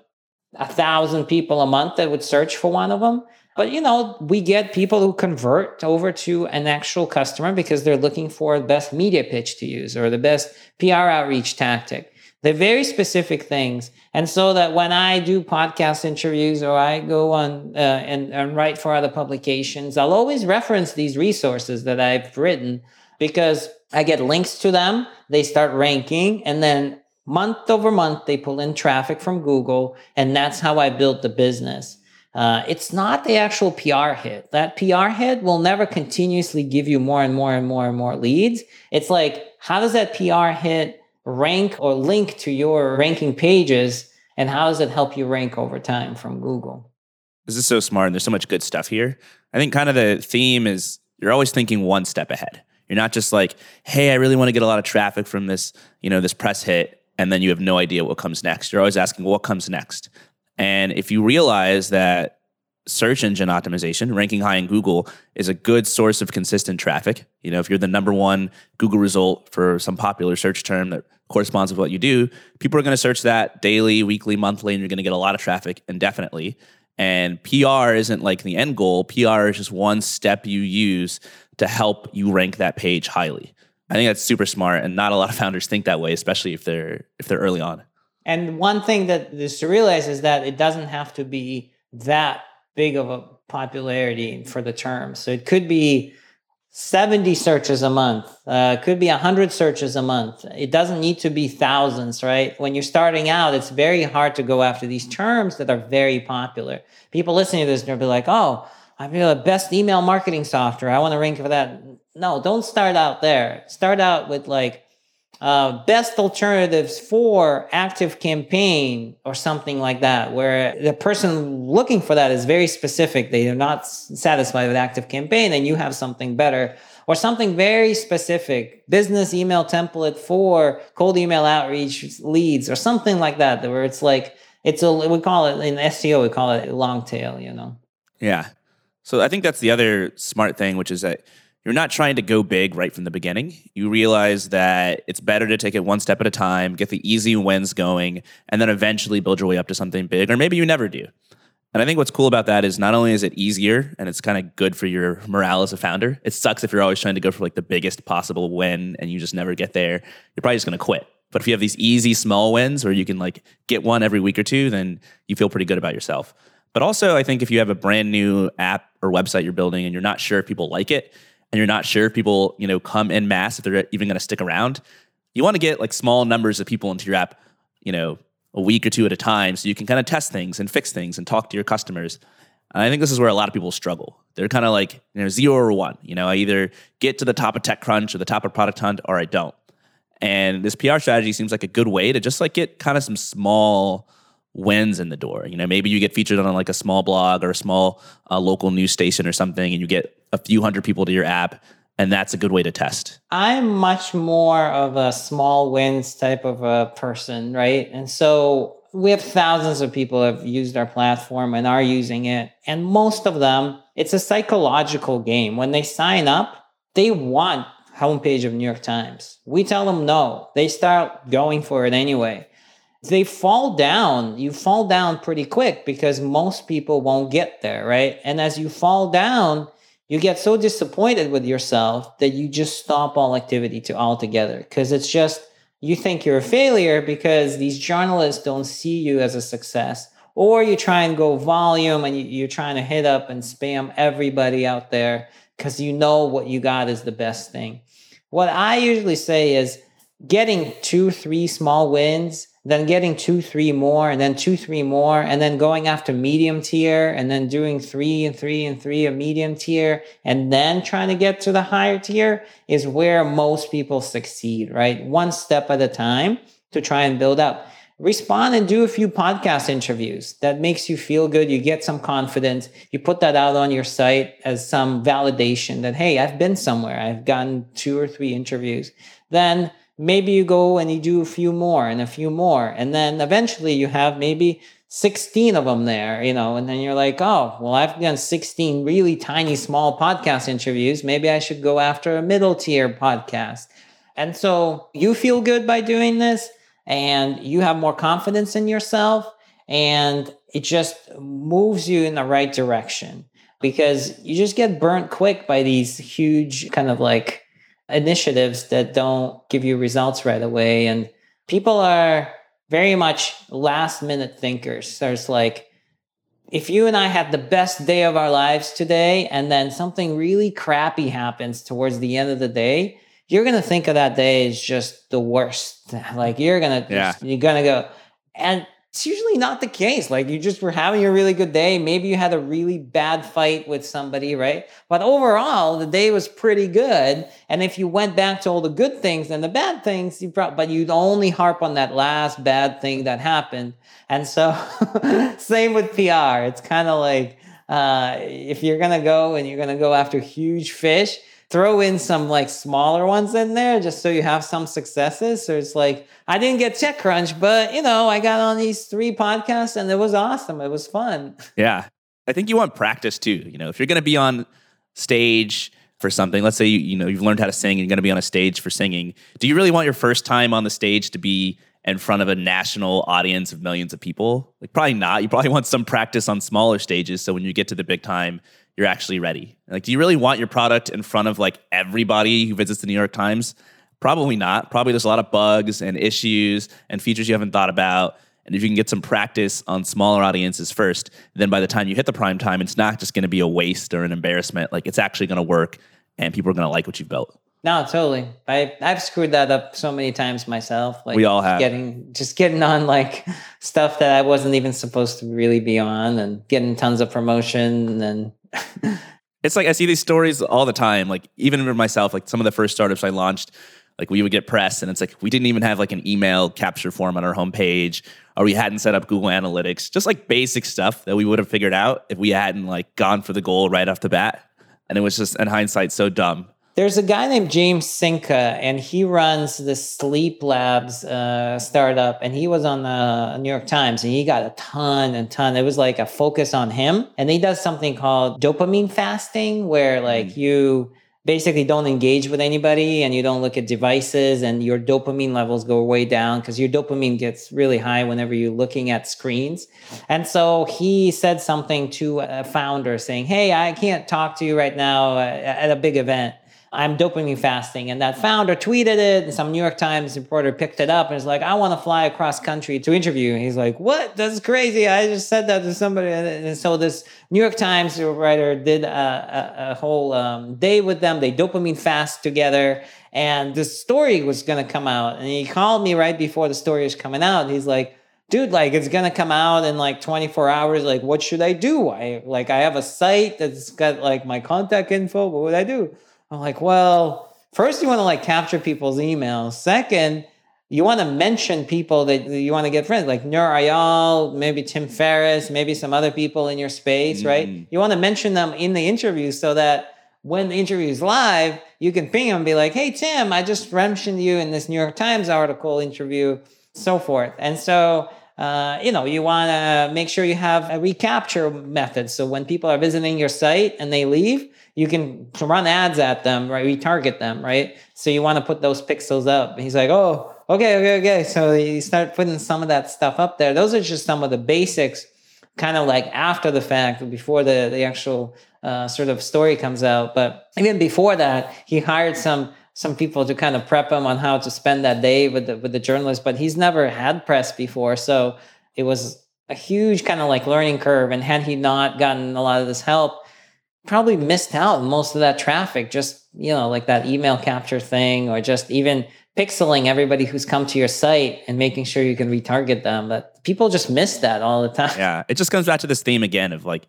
a thousand people a month that would search for one of them. But, you know, we get people who convert over to an actual customer because they're looking for the best media pitch to use or the best P R outreach tactic. They're very specific things. And so that when I do podcast interviews or I go on uh, and, and write for other publications, I'll always reference these resources that I've written because I get links to them. They start ranking, and then month over month, they pull in traffic from Google. And that's how I built the business. Uh, it's not the actual P R hit. That P R hit will never continuously give you more and more and more and more leads. It's like, how does that P R hit rank or link to your ranking pages? And how does it help you rank over time from Google? This is so smart. And there's so much good stuff here. I think kind of the theme is you're always thinking one step ahead. You're not just like, hey, I really want to get a lot of traffic from this, you know, this press hit. And then you have no idea what comes next. You're always asking what comes next. And if you realize that search engine optimization, ranking high in Google, is a good source of consistent traffic, you know, if you're the number one Google result for some popular search term that corresponds with what you do, people are going to search that daily, weekly, monthly, and you're going to get a lot of traffic indefinitely. And P R isn't like the end goal. P R is just one step you use to help you rank that page highly. I think that's super smart, and not a lot of founders think that way, especially if they're if they're early on. And one thing that is to realize is that it doesn't have to be that big of a popularity for the term. So it could be seventy searches a month, uh, could be one hundred searches a month. It doesn't need to be thousands, right? When you're starting out, it's very hard to go after these terms that are very popular. People listening to this, they'll be like, oh, I'm the best email marketing software. I want to rank for that. No, don't start out there. Start out with like, Uh, best alternatives for active campaign or something like that, where the person looking for that is very specific. They are not satisfied with active campaign and you have something better, or something very specific, business email template for cold email outreach leads or something like that, where it's like, it's a, we call it in S E O, we call it long tail, you know? Yeah. So I think that's the other smart thing, which is that you're not trying to go big right from the beginning. You realize that it's better to take it one step at a time, get the easy wins going, and then eventually build your way up to something big, or maybe you never do. And I think what's cool about that is not only is it easier and it's kind of good for your morale as a founder, it sucks if you're always trying to go for like the biggest possible win and you just never get there. You're probably just going to quit. But if you have these easy small wins where you can like get one every week or two, then you feel pretty good about yourself. But also I think if you have a brand new app or website you're building and you're not sure if people like it, and you're not sure if people, you know, come en masse, if they're even going to stick around, you want to get like small numbers of people into your app, you know, a week or two at a time, so you can kind of test things and fix things and talk to your customers. And I think this is where a lot of people struggle. They're kind of like, you know, zero or one. You know, I either get to the top of TechCrunch or the top of Product Hunt, or I don't. And this P R strategy seems like a good way to just like get kind of some small wins in the door. You know, maybe you get featured on like a small blog or a small uh, local news station or something, and you get a few hundred people to your app, and that's a good way to test. I'm much more of a small wins type of a person, right? And so we have thousands of people who have used our platform and are using it. And most of them, it's a psychological game. When they sign up, they want homepage of New York Times. We tell them no. They start going for it anyway. They fall down. You fall down pretty quick because most people won't get there, right? And as you fall down, you get so disappointed with yourself that you just stop all activity to altogether, because it's just, you think you're a failure because these journalists don't see you as a success, Or you try and go volume and you're trying to hit up and spam everybody out there because you know what you got is the best thing. What I usually say is getting two, three small wins, then getting two, three more, and then two, three more, and then going after medium tier, and then doing three and three and three a medium tier, and then trying to get to the higher tier is where most people succeed, right? One step at a time to try and build up. Respond and do a few podcast interviews. That makes you feel good. You get some confidence. You put that out on your site as some validation that, hey, I've been somewhere. I've gotten two or three interviews. Then maybe you go and you do a few more and a few more. And then eventually you have maybe sixteen of them there, you know, and then you're like, oh, well, I've done sixteen really tiny, small podcast interviews. Maybe I should go after a middle tier podcast. And so you feel good by doing this. And you have more confidence in yourself, and it just moves you in the right direction because you just get burnt quick by these huge kind of like initiatives that don't give you results right away. And people are very much last minute thinkers. So it's like, if you and I had the best day of our lives today, and then something really crappy happens towards the end of the day, you're going to think of that day as just the worst. Like you're going to, yeah. you're going to go. And it's usually not the case. Like you just were having a really good day. Maybe you had a really bad fight with somebody, right? But overall, the day was pretty good. And if you went back to all the good things and the bad things, you probably, but you'd only harp on that last bad thing that happened. And so same with P R. It's kind of like, uh, if you're going to go and you're going to go after huge fish, throw in some like smaller ones in there just so you have some successes. So it's like, I didn't get TechCrunch, but you know, I got on these three podcasts and it was awesome. It was fun. Yeah. I think you want practice too. You know, if you're going to be on stage for something, let's say, you, you know, you've learned how to sing and you're going to be on a stage for singing. Do you really want your first time on the stage to be in front of a national audience of millions of people? Like probably not. You probably want some practice on smaller stages. So when you get to the big time, you're actually ready. Like, do you really want your product in front of like everybody who visits the New York Times? Probably not. Probably there's a lot of bugs and issues and features you haven't thought about. And if you can get some practice on smaller audiences first, then by the time you hit the prime time, it's not just going to be a waste or an embarrassment. Like it's actually going to work and people are going to like what you've built. No, totally. I, I've screwed that up so many times myself. Like we all have. Getting, just getting on like stuff that I wasn't even supposed to really be on and getting tons of promotion and it's like I see these stories all the time. Like even for myself, like some of the first startups I launched, like we would get press and it's like we didn't even have like an email capture form on our homepage, or we hadn't set up Google Analytics, just like basic stuff that we would have figured out if we hadn't like gone for the goal right off the bat. And it was just in hindsight so dumb. There's a guy named James Sinka, and he runs the Sleep Labs uh, startup, and he was on the New York Times, and he got a ton and ton. It was like a focus on him, and he does something called dopamine fasting, where like you basically don't engage with anybody, and you don't look at devices, and your dopamine levels go way down because your dopamine gets really high whenever you're looking at screens. And so he said something to a founder saying, hey, I can't talk to you right now at a big event. I'm dopamine fasting. And that founder tweeted it, and some New York Times reporter picked it up and is like, I want to fly across country to interview. And he's like, what? That's crazy. I just said that to somebody. And so this New York Times writer did a, a, a whole um, day with them. They dopamine fast together. And the story was going to come out. And he called me right before the story was coming out. He's like, dude, like it's going to come out in like twenty-four hours. Like, what should I do? I like, I have a site that's got like my contact info. What would I do? I'm like, well, first you want to like capture people's emails. Second, you want to mention people that you want to get friends, like Nir Eyal, maybe Tim Ferriss, maybe some other people in your space, mm. right? You want to mention them in the interview so that when the interview is live, you can ping them and be like, hey, Tim, I just mentioned you in this New York Times article, interview, so forth. And so... Uh, you know, you want to make sure you have a recapture method. So when people are visiting your site and they leave, you can run ads at them, right? Retarget them, right? So you want to put those pixels up. And he's like, oh, okay, okay, okay. So you start putting some of that stuff up there. Those are just some of the basics, kind of like after the fact, before the, the actual uh, sort of story comes out. But even before that, he hired some some people to kind of prep him on how to spend that day with the, with the journalist, but he's never had press before. So it was a huge kind of like learning curve. And had he not gotten a lot of this help, probably missed out on most of that traffic, just, you know, like that email capture thing, or just even pixeling everybody who's come to your site and making sure you can retarget them. But people just miss that all the time. Yeah. It just comes back to this theme again of like,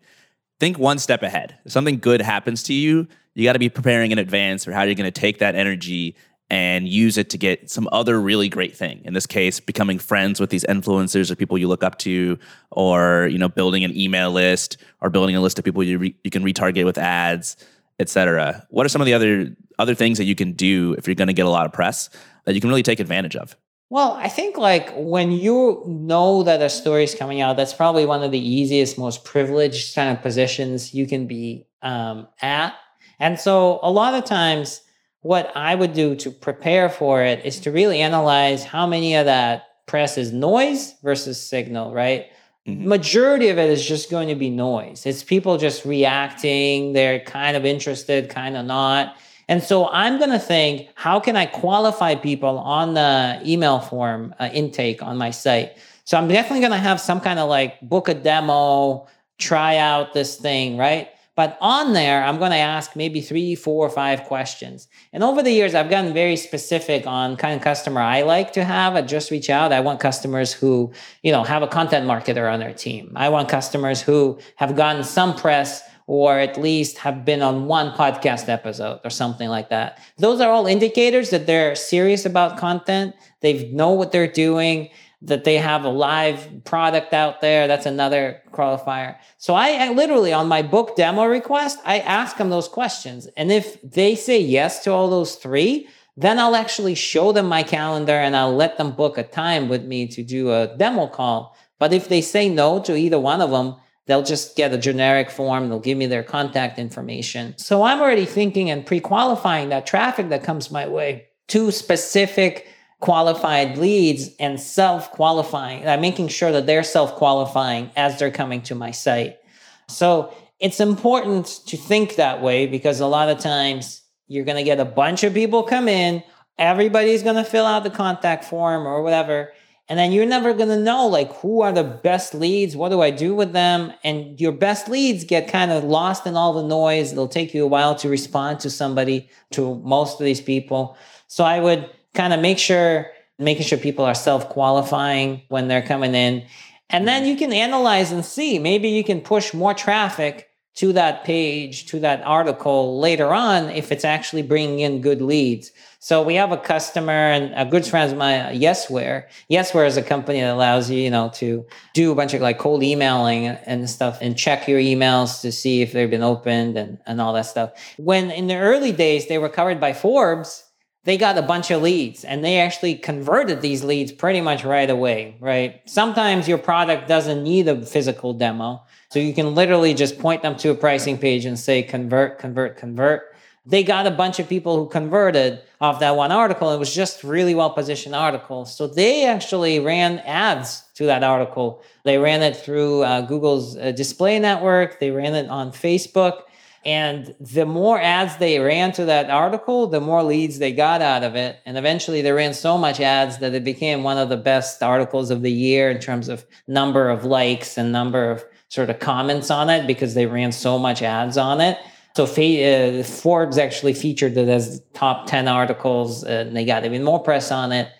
think one step ahead. If something good happens to you, you got to be preparing in advance for how you're going to take that energy and use it to get some other really great thing. In this case, becoming friends with these influencers or people you look up to, or, you know, building an email list, or building a list of people you re- you can retarget with ads, et cetera. What are some of the other other things that you can do if you're going to get a lot of press that you can really take advantage of? Well, I think like when you know that a story is coming out, that's probably one of the easiest, most privileged kind of positions you can be um, at. And so a lot of times, what I would do to prepare for it is to really analyze how many of that press is noise versus signal, right? Mm-hmm. Majority of it is just going to be noise. It's people just reacting. They're kind of interested, kind of not. And so I'm going to think, how can I qualify people on the email form uh, intake on my site? So I'm definitely going to have some kind of like book a demo, try out this thing, right? But on there, I'm going to ask maybe three, four, five questions. And over the years, I've gotten very specific on kind of customer I like to have at Just Reach Out. I want customers who, you know, have a content marketer on their team. I want customers who have gotten some press, or at least have been on one podcast episode or something like that. Those are all indicators that they're serious about content. They know what they're doing, that they have a live product out there. That's another qualifier. So I, I literally, on my book demo request, I ask them those questions. And if they say yes to all those three, then I'll actually show them my calendar and I'll let them book a time with me to do a demo call. But if they say no to either one of them, they'll just get a generic form. They'll give me their contact information. So I'm already thinking and pre-qualifying that traffic that comes my way to specific qualified leads, and self-qualifying, uh, making sure that they're self-qualifying as they're coming to my site. So it's important to think that way, because a lot of times you're going to get a bunch of people come in, everybody's going to fill out the contact form or whatever, and then you're never going to know like who are the best leads, what do I do with them? And your best leads get kind of lost in all the noise. It'll take you a while to respond to somebody, to most of these people. So I would kind of make sure, making sure people are self-qualifying when they're coming in. And then you can analyze and see, maybe you can push more traffic to that page, to that article later on, if it's actually bringing in good leads. So we have a customer and a good friend of mine, Yesware. Yesware is a company that allows you, you know, to do a bunch of like cold emailing and stuff, and check your emails to see if they've been opened and, and all that stuff. When in the early days, they were covered by Forbes, they got a bunch of leads, and they actually converted these leads pretty much right away, right? Sometimes your product doesn't need a physical demo. So you can literally just point them to a pricing page and say, convert, convert, convert. They got a bunch of people who converted off that one article. It was just really well-positioned article. So they actually ran ads to that article. They ran it through uh, Google's uh, display network. They ran it on Facebook. And the more ads they ran to that article, the more leads they got out of it. And eventually they ran so much ads that it became one of the best articles of the year in terms of number of likes and number of sort of comments on it, because they ran so much ads on it. So uh, Forbes actually featured it as top ten articles, and they got even more press on it.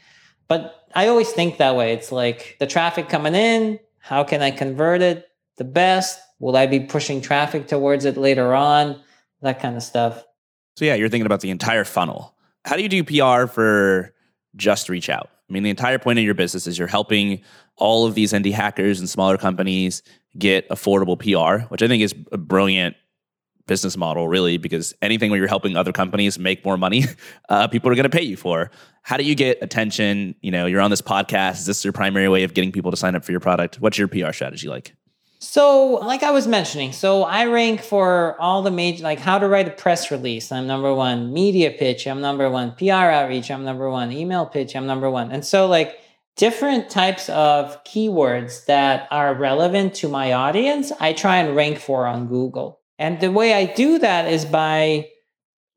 But I always think that way. It's like the traffic coming in, how can I convert it the best? Will I be pushing traffic towards it later on? That kind of stuff. So yeah, you're thinking about the entire funnel. How do you do P R for Just Reach Out? I mean, the entire point of your business is you're helping all of these indie hackers and smaller companies get affordable P R, which I think is a brilliant business model, really, because anything where you're helping other companies make more money, uh, people are going to pay you for. How do you get attention? You know, you're on this podcast. Is this your primary way of getting people to sign up for your product? What's your P R strategy like? So like I was mentioning, so I rank for all the major, like how to write a press release. I'm number one. Media pitch, I'm number one. P R outreach, I'm number one. Email pitch, I'm number one. And so like different types of keywords that are relevant to my audience, I try and rank for on Google. And the way I do that is by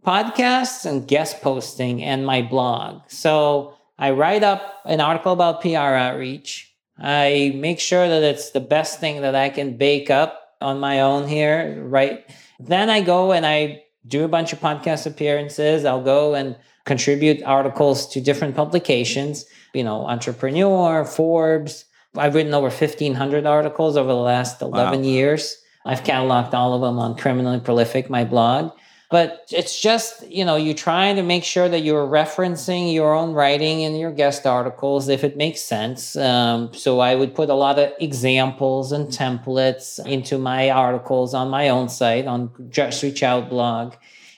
podcasts and guest posting and my blog. So I write up an article about P R outreach. I make sure that it's the best thing that I can bake up on my own here, right? Then I go and I do a bunch of podcast appearances. I'll go and contribute articles to different publications, you know, Entrepreneur, Forbes. I've written over fifteen hundred articles over the last eleven wow. years. I've cataloged all of them on Criminally Prolific, my blog. But it's just, you know, you're trying to make sure that you're referencing your own writing in your guest articles, if it makes sense. Um, so I would put a lot of examples and templates into my articles on my own site, on Just Reach Out blog.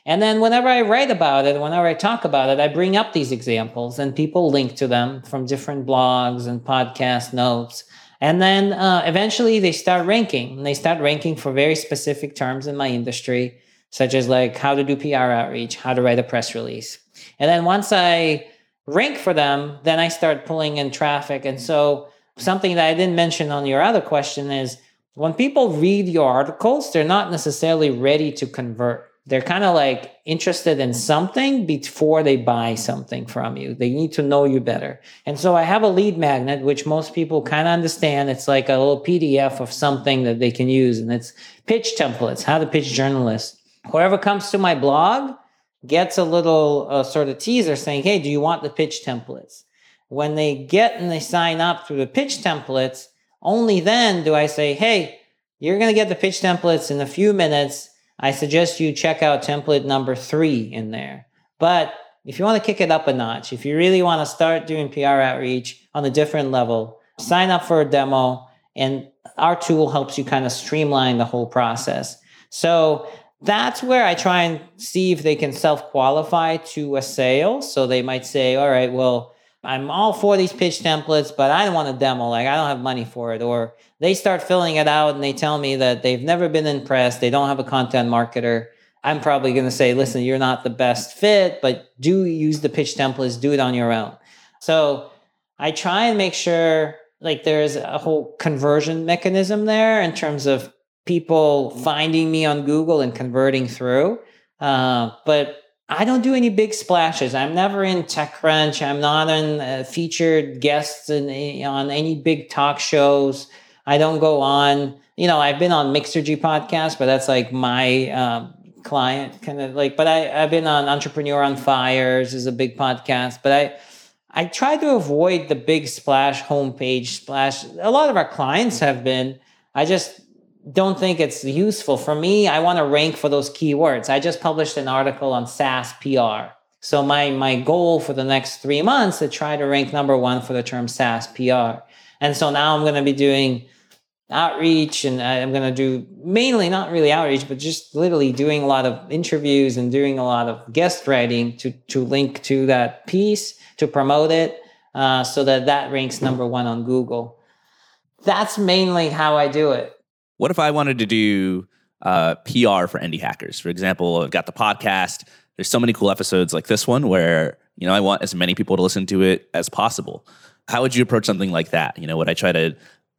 And then whenever I write about it, whenever I talk about it, I bring up these examples and people link to them from different blogs and podcast notes. And then uh, eventually they start ranking and they start ranking for very specific terms in my industry, such as like how to do P R outreach, how to write a press release. And then once I rank for them, then I start pulling in traffic. And so something that I didn't mention on your other question is when people read your articles, they're not necessarily ready to convert. They're kind of like interested in something before they buy something from you. They need to know you better. And so I have a lead magnet, which most people kind of understand. It's like a little P D F of something that they can use. And it's pitch templates, how to pitch journalists. Whoever comes to my blog gets a little uh, sort of teaser saying, hey, do you want the pitch templates? When they get and they sign up through the pitch templates, only then do I say, hey, you're going to get the pitch templates in a few minutes. I suggest you check out template number three in there. But if you want to kick it up a notch, if you really want to start doing P R outreach on a different level, sign up for a demo, and our tool helps you kind of streamline the whole process. So that's where I try and see if they can self-qualify to a sale. So they might say, all right, well, I'm all for these pitch templates, but I don't want a demo. Like, I don't have money for it. Or they start filling it out and they tell me that they've never been in press. They don't have a content marketer. I'm probably going to say, listen, you're not the best fit, but do use the pitch templates. Do it on your own. So I try and make sure like there's a whole conversion mechanism there in terms of people finding me on Google and converting through. Uh, but I don't do any big splashes. I'm never in TechCrunch. I'm not in uh, featured guests in, in, on any big talk shows. I don't go on, you know, I've been on Mixergy podcast, but that's like my um, client kind of like, but I, I've been on Entrepreneur on Fire is a big podcast, but I, I try to avoid the big splash, homepage splash. A lot of our clients have been, I just don't think it's useful. For me, I want to rank for those keywords. I just published an article on SaaS P R. So my, my goal for the next three months is to try to rank number one for the term SaaS P R. And so now I'm going to be doing outreach and I'm going to do mainly not really outreach, but just literally doing a lot of interviews and doing a lot of guest writing to, to link to that piece, to promote it uh, so that that ranks number one on Google. That's mainly how I do it. What if I wanted to do uh, P R for Indie Hackers? For example, I've got the podcast. There's so many cool episodes like this one where, you know, I want as many people to listen to it as possible. How would you approach something like that? You know, would I try to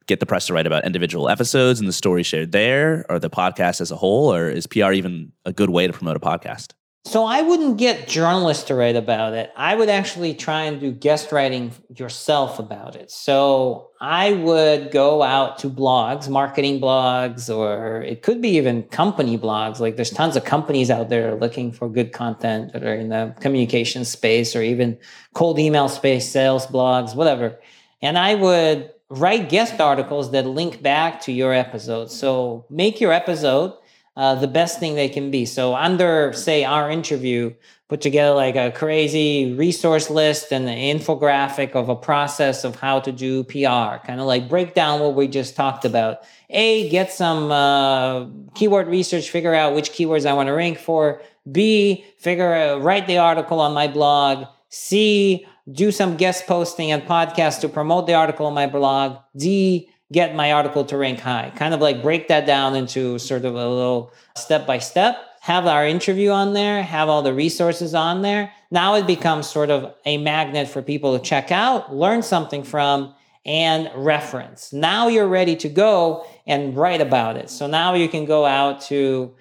get the press to write about individual episodes and the story shared there or the podcast as a whole? Or is P R even a good way to promote a podcast? So I wouldn't get journalists to write about it. I would actually try and do guest writing yourself about it. So I would go out to blogs, marketing blogs, or it could be even company blogs. Like there's tons of companies out there looking for good content that are in the communication space or even cold email space, sales blogs, whatever. And I would write guest articles that link back to your episode. So make your episode Uh, the best thing they can be. So under, say, our interview, put together like a crazy resource list and an infographic of a process of how to do P R, kind of like break down what we just talked about. A, get some uh, keyword research, figure out which keywords I want to rank for. B, figure out, write the article on my blog. C, do some guest posting and podcasts to promote the article on my blog. D, get my article to rank high. Kind of like break that down into sort of a little step-by-step, have our interview on there, have all the resources on there. Now it becomes sort of a magnet for people to check out, learn something from, and reference. Now you're ready to go and write about it. So now you can go out to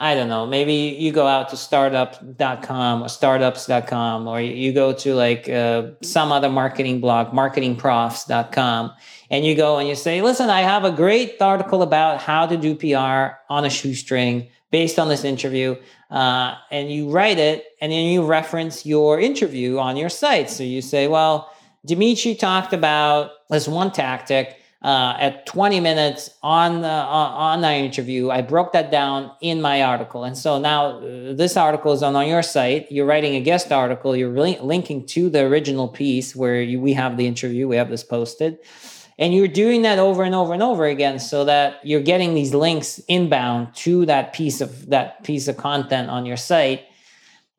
I don't know, maybe you go out to startup dot com or startups dot com, or you go to like uh, some other marketing blog, marketing profs dot com, and you go and you say, listen, I have a great article about how to do P R on a shoestring based on this interview. Uh, and you write it, and then you reference your interview on your site. So you say, well, Dmitry talked about this one tactic. Uh, at twenty minutes on uh, on that interview, I broke that down in my article. And so now uh, this article is on, on your site. You're writing a guest article. You're li- linking to the original piece where you, we have the interview. We have this posted. And you're doing that over and over and over again so that you're getting these links inbound to that piece of that piece of content on your site.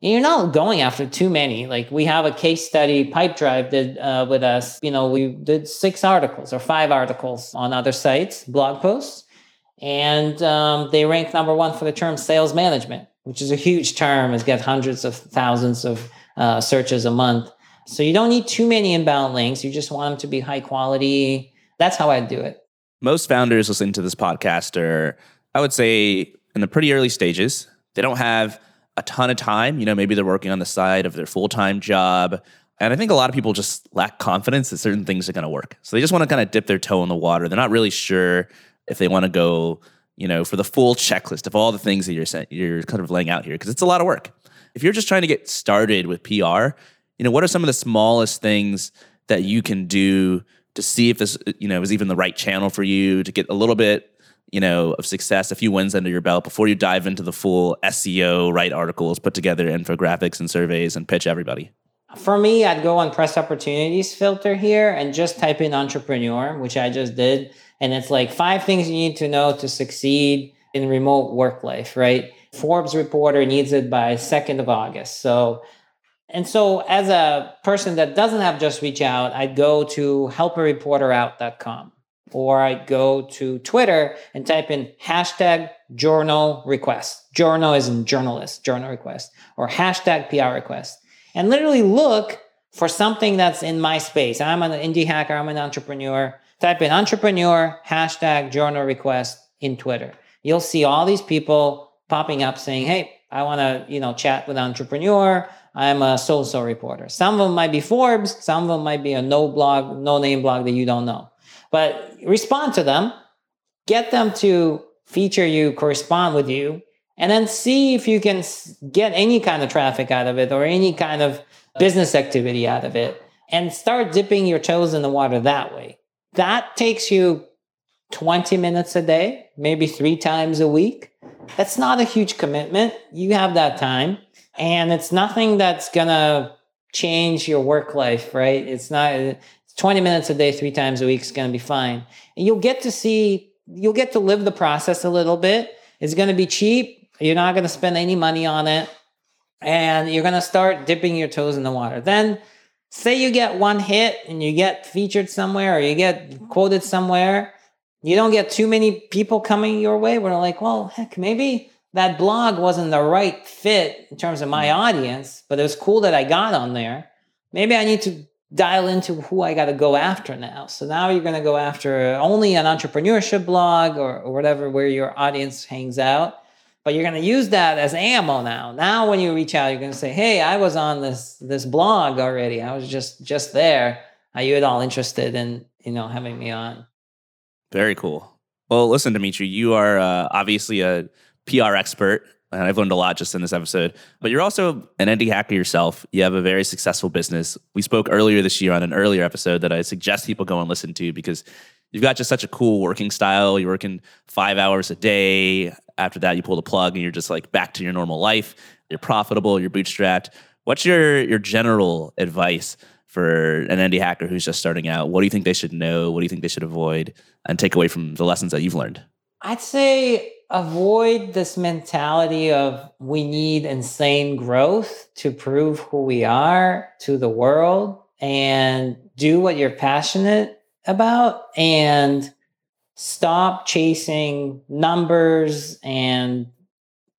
And you're not going after too many. Like, we have a case study Pipedrive did uh, with us. You know, we did six articles or five articles on other sites, blog posts, and um, they ranked number one for the term sales management, which is a huge term. It's got hundreds of thousands of uh, searches a month. So you don't need too many inbound links. You just want them to be high quality. That's how I do it. Most founders listening to this podcast are, I would say, in the pretty early stages. They don't have a ton of time. You know, maybe they're working on the side of their full-time job. And I think a lot of people just lack confidence that certain things are going to work. So they just want to kind of dip their toe in the water. They're not really sure if they want to go, you know, for the full checklist of all the things that you're you're kind of laying out here, because it's a lot of work. If you're just trying to get started with P R, you know, what are some of the smallest things that you can do to see if this, you know, is even the right channel for you to get a little bit, you know, of success, a few wins under your belt before you dive into the full S E O, write articles, put together infographics and surveys and pitch everybody? For me, I'd go on press opportunities filter here and just type in entrepreneur, which I just did. And it's like five things you need to know to succeed in remote work life, right? Forbes reporter needs it by second of August. So, and so as a person that doesn't have Just Reach Out, I'd go to help a reporter out dot com. Or I go to Twitter and type in hashtag journal request. Journal is in journalist, journal request, or hashtag P R request. And literally look for something that's in my space. I'm an indie hacker. I'm an entrepreneur. Type in entrepreneur, hashtag journal request in Twitter. You'll see all these people popping up saying, hey, I want to, you know, chat with entrepreneur. I'm a so-so reporter. Some of them might be Forbes. Some of them might be a no blog, no name blog that you don't know. But respond to them, get them to feature you, correspond with you, and then see if you can get any kind of traffic out of it or any kind of business activity out of it, and start dipping your toes in the water that way. That takes you twenty minutes a day, maybe three times a week. That's not a huge commitment. You have that time, and it's nothing that's going to change your work life, right? It's not... twenty minutes a day, three times a week is going to be fine. And you'll get to see, you'll get to live the process a little bit. It's going to be cheap. You're not going to spend any money on it. And you're going to start dipping your toes in the water. Then say you get one hit and you get featured somewhere or you get quoted somewhere. You don't get too many people coming your way. We're like, well, heck, maybe that blog wasn't the right fit in terms of my audience, but it was cool that I got on there. Maybe I need to dial into who I got to go after now. So now you're going to go after only an entrepreneurship blog or, or whatever, where your audience hangs out. But you're going to use that as ammo now. Now when you reach out, you're going to say, hey, I was on this this blog already. I was just just there. Are you at all interested in, you know, having me on? Very cool. Well, listen, Dmitry, you are uh, obviously a P R expert. And I've learned a lot just in this episode. But you're also an indie hacker yourself. You have a very successful business. We spoke earlier this year on an earlier episode that I suggest people go and listen to, because you've got just such a cool working style. You're working five hours a day. After that, you pull the plug and you're just like back to your normal life. You're profitable. You're bootstrapped. What's your your general advice for an indie hacker who's just starting out? What do you think they should know? What do you think they should avoid and take away from the lessons that you've learned? I'd say... avoid this mentality of we need insane growth to prove who we are to the world, and do what you're passionate about and stop chasing numbers and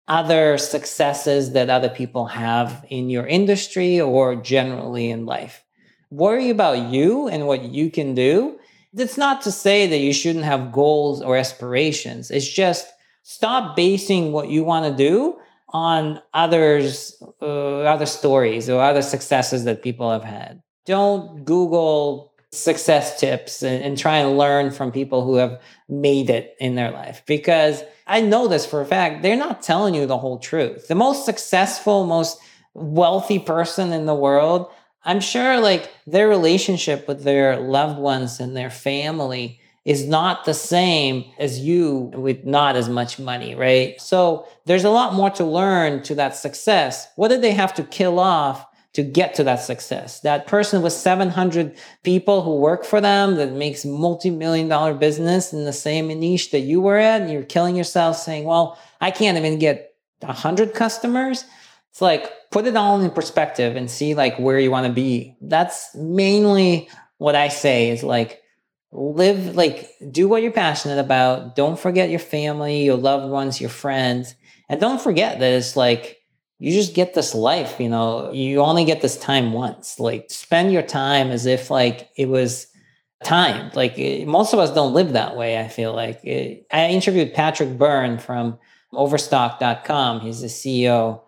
other successes that other people have in your industry or generally in life. Worry about you and what you can do. It's not to say that you shouldn't have goals or aspirations. It's just Stop basing what you want to do on others, uh, other stories or other successes that people have had. Don't Google success tips and, and try and learn from people who have made it in their life. Because I know this for a fact, they're not telling you the whole truth. The most successful, most wealthy person in the world, I'm sure like their relationship with their loved ones and their family is not the same as you with not as much money, right? So there's a lot more to learn to that success. What did they have to kill off to get to that success? That person with seven hundred people who work for them that makes multi-million dollar business in the same niche that you were at, and you're killing yourself saying, well, I can't even get one hundred customers. It's like, put it all in perspective and see like where you want to be. That's mainly what I say is like, live, like do what you're passionate about. Don't forget your family, your loved ones, your friends. And don't forget that it's like, you just get this life, you know, you only get this time once. Like spend your time as if like it was time. Like it, most of us don't live that way, I feel like. It, I interviewed Patrick Byrne from overstock dot com. He's the C E O.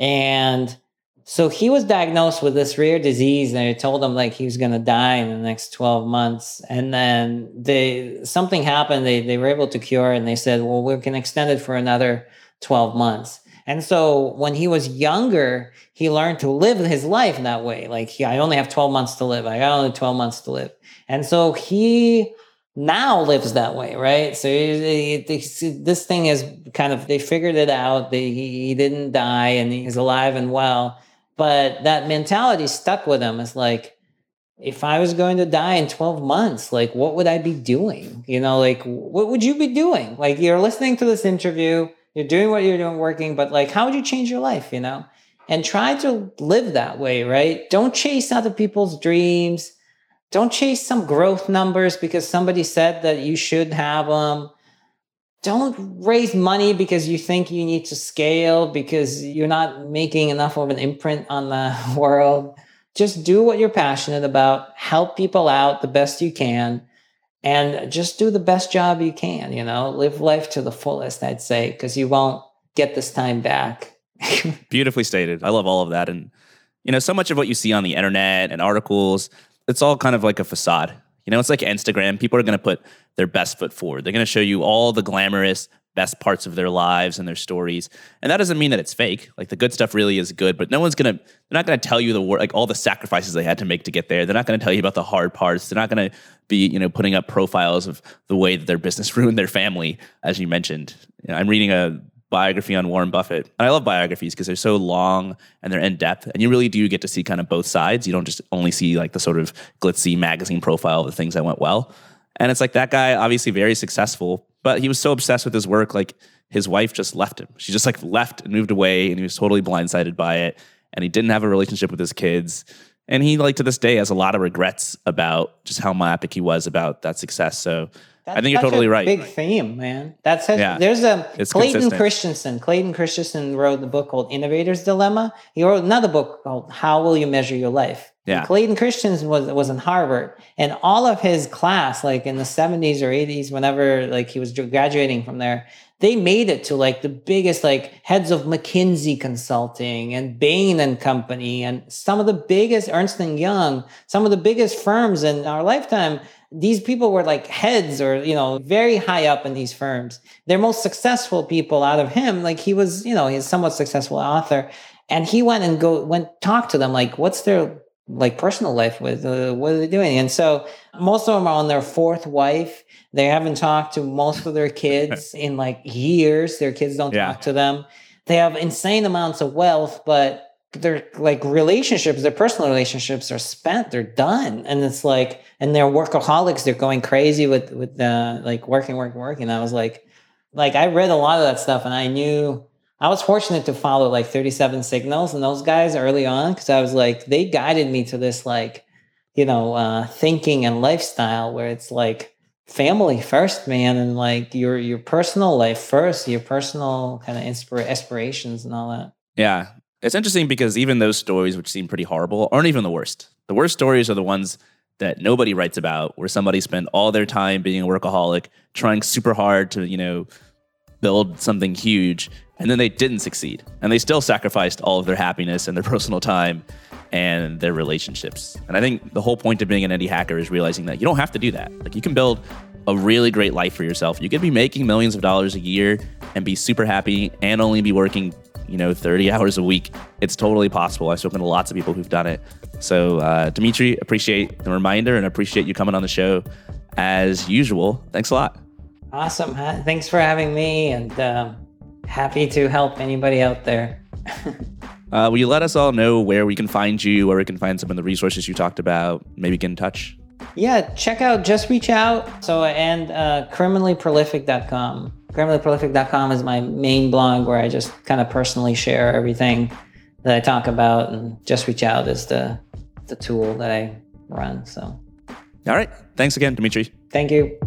And so he was diagnosed with this rare disease and they told him like he was going to die in the next twelve months. And then they something happened. They, they were able to cure and they said, well, we can extend it for another twelve months. And so when he was younger, he learned to live his life that way. Like, he, I only have twelve months to live. I got only twelve months to live. And so he now lives that way, right? So he, he, he, this thing is kind of, they figured it out. They, he, he didn't die and he's alive and well. But that mentality stuck with him. It's like, if I was going to die in twelve months, like, what would I be doing? You know, like, what would you be doing? Like, you're listening to this interview. You're doing what you're doing, working, but like, how would you change your life, you know? And try to live that way, right? Don't chase other people's dreams. Don't chase some growth numbers because somebody said that you should have them. Don't raise money because you think you need to scale because you're not making enough of an imprint on the world. Just do what you're passionate about. Help people out the best you can. And just do the best job you can, you know, live life to the fullest, I'd say, because you won't get this time back. Beautifully stated. I love all of that. And, you know, so much of what you see on the internet and articles, it's all kind of like a facade. You know, it's like Instagram. People are going to put their best foot forward. They're going to show you all the glamorous, best parts of their lives and their stories. And that doesn't mean that it's fake. Like the good stuff really is good, but no one's going to, they're not going to tell you the wor- like all the sacrifices they had to make to get there. They're not going to tell you about the hard parts. They're not going to be, you know, putting up profiles of the way that their business ruined their family, as you mentioned. You know, I'm reading a biography on Warren Buffett. And I love biographies because they're so long and they're in depth. And you really do get to see kind of both sides. You don't just only see like the sort of glitzy magazine profile of the things that went well. And it's like that guy, obviously very successful, but he was so obsessed with his work, like his wife just left him. She just like left and moved away and he was totally blindsided by it. And he didn't have a relationship with his kids. And he like to this day has a lot of regrets about just how myopic he was about that success. So that's I think you're totally a right. Big theme, man. That's such, yeah, there's a it's Clayton consistent. Christensen. Clayton Christensen wrote a book called Innovator's Dilemma. He wrote another book called How Will You Measure Your Life? Yeah. Clayton Christensen was, was in Harvard, and all of his class, like in the seventies or eighties, whenever like he was graduating from there, they made it to like the biggest like heads of McKinsey Consulting and Bain and Company and some of the biggest Ernst and Young, some of the biggest firms in our lifetime. These people were like heads or, you know, very high up in these firms. Their most successful people out of him, like he was, you know, he's a somewhat successful author. And he went and go went talk to them like, what's their like personal life with, uh, what are they doing? And so most of them are on their fourth wife. They haven't talked to most of their kids in like years. Their kids don't yeah. talk to them. They have insane amounts of wealth, but their like relationships, their personal relationships are spent, they're done. And it's like, and they're workaholics. They're going crazy with, with uh, like working, working, working. I was like, like I read a lot of that stuff and I knew I was fortunate to follow like thirty-seven Signals and those guys early on. Cause I was like, they guided me to this, like, you know, uh, thinking and lifestyle where it's like family first, man. And like your, your personal life first, your personal kind of inspira- aspirations and all that. Yeah. It's interesting because even those stories, which seem pretty horrible, aren't even the worst. The worst stories are the ones that nobody writes about, where somebody spent all their time being a workaholic, trying super hard to, you know, build something huge, and then they didn't succeed. And they still sacrificed all of their happiness and their personal time and their relationships. And I think the whole point of being an indie hacker is realizing that you don't have to do that. Like, you can build a really great life for yourself. You could be making millions of dollars a year and be super happy and only be working, you know, thirty hours a week. It's totally possible. I've spoken to lots of people who've done it. So, uh, Dmitry, appreciate the reminder and appreciate you coming on the show as usual. Thanks a lot. Awesome. Thanks for having me, and uh, happy to help anybody out there. Uh, will you let us all know where we can find you, where we can find some of the resources you talked about, maybe get in touch? Yeah, check out Just Reach Out. So, and uh, criminally prolific dot com. criminally prolific dot com is my main blog where I just kind of personally share everything that I talk about, and Just Reach Out is the the tool that I run. So, all right. Thanks again, Dmitry. Thank you.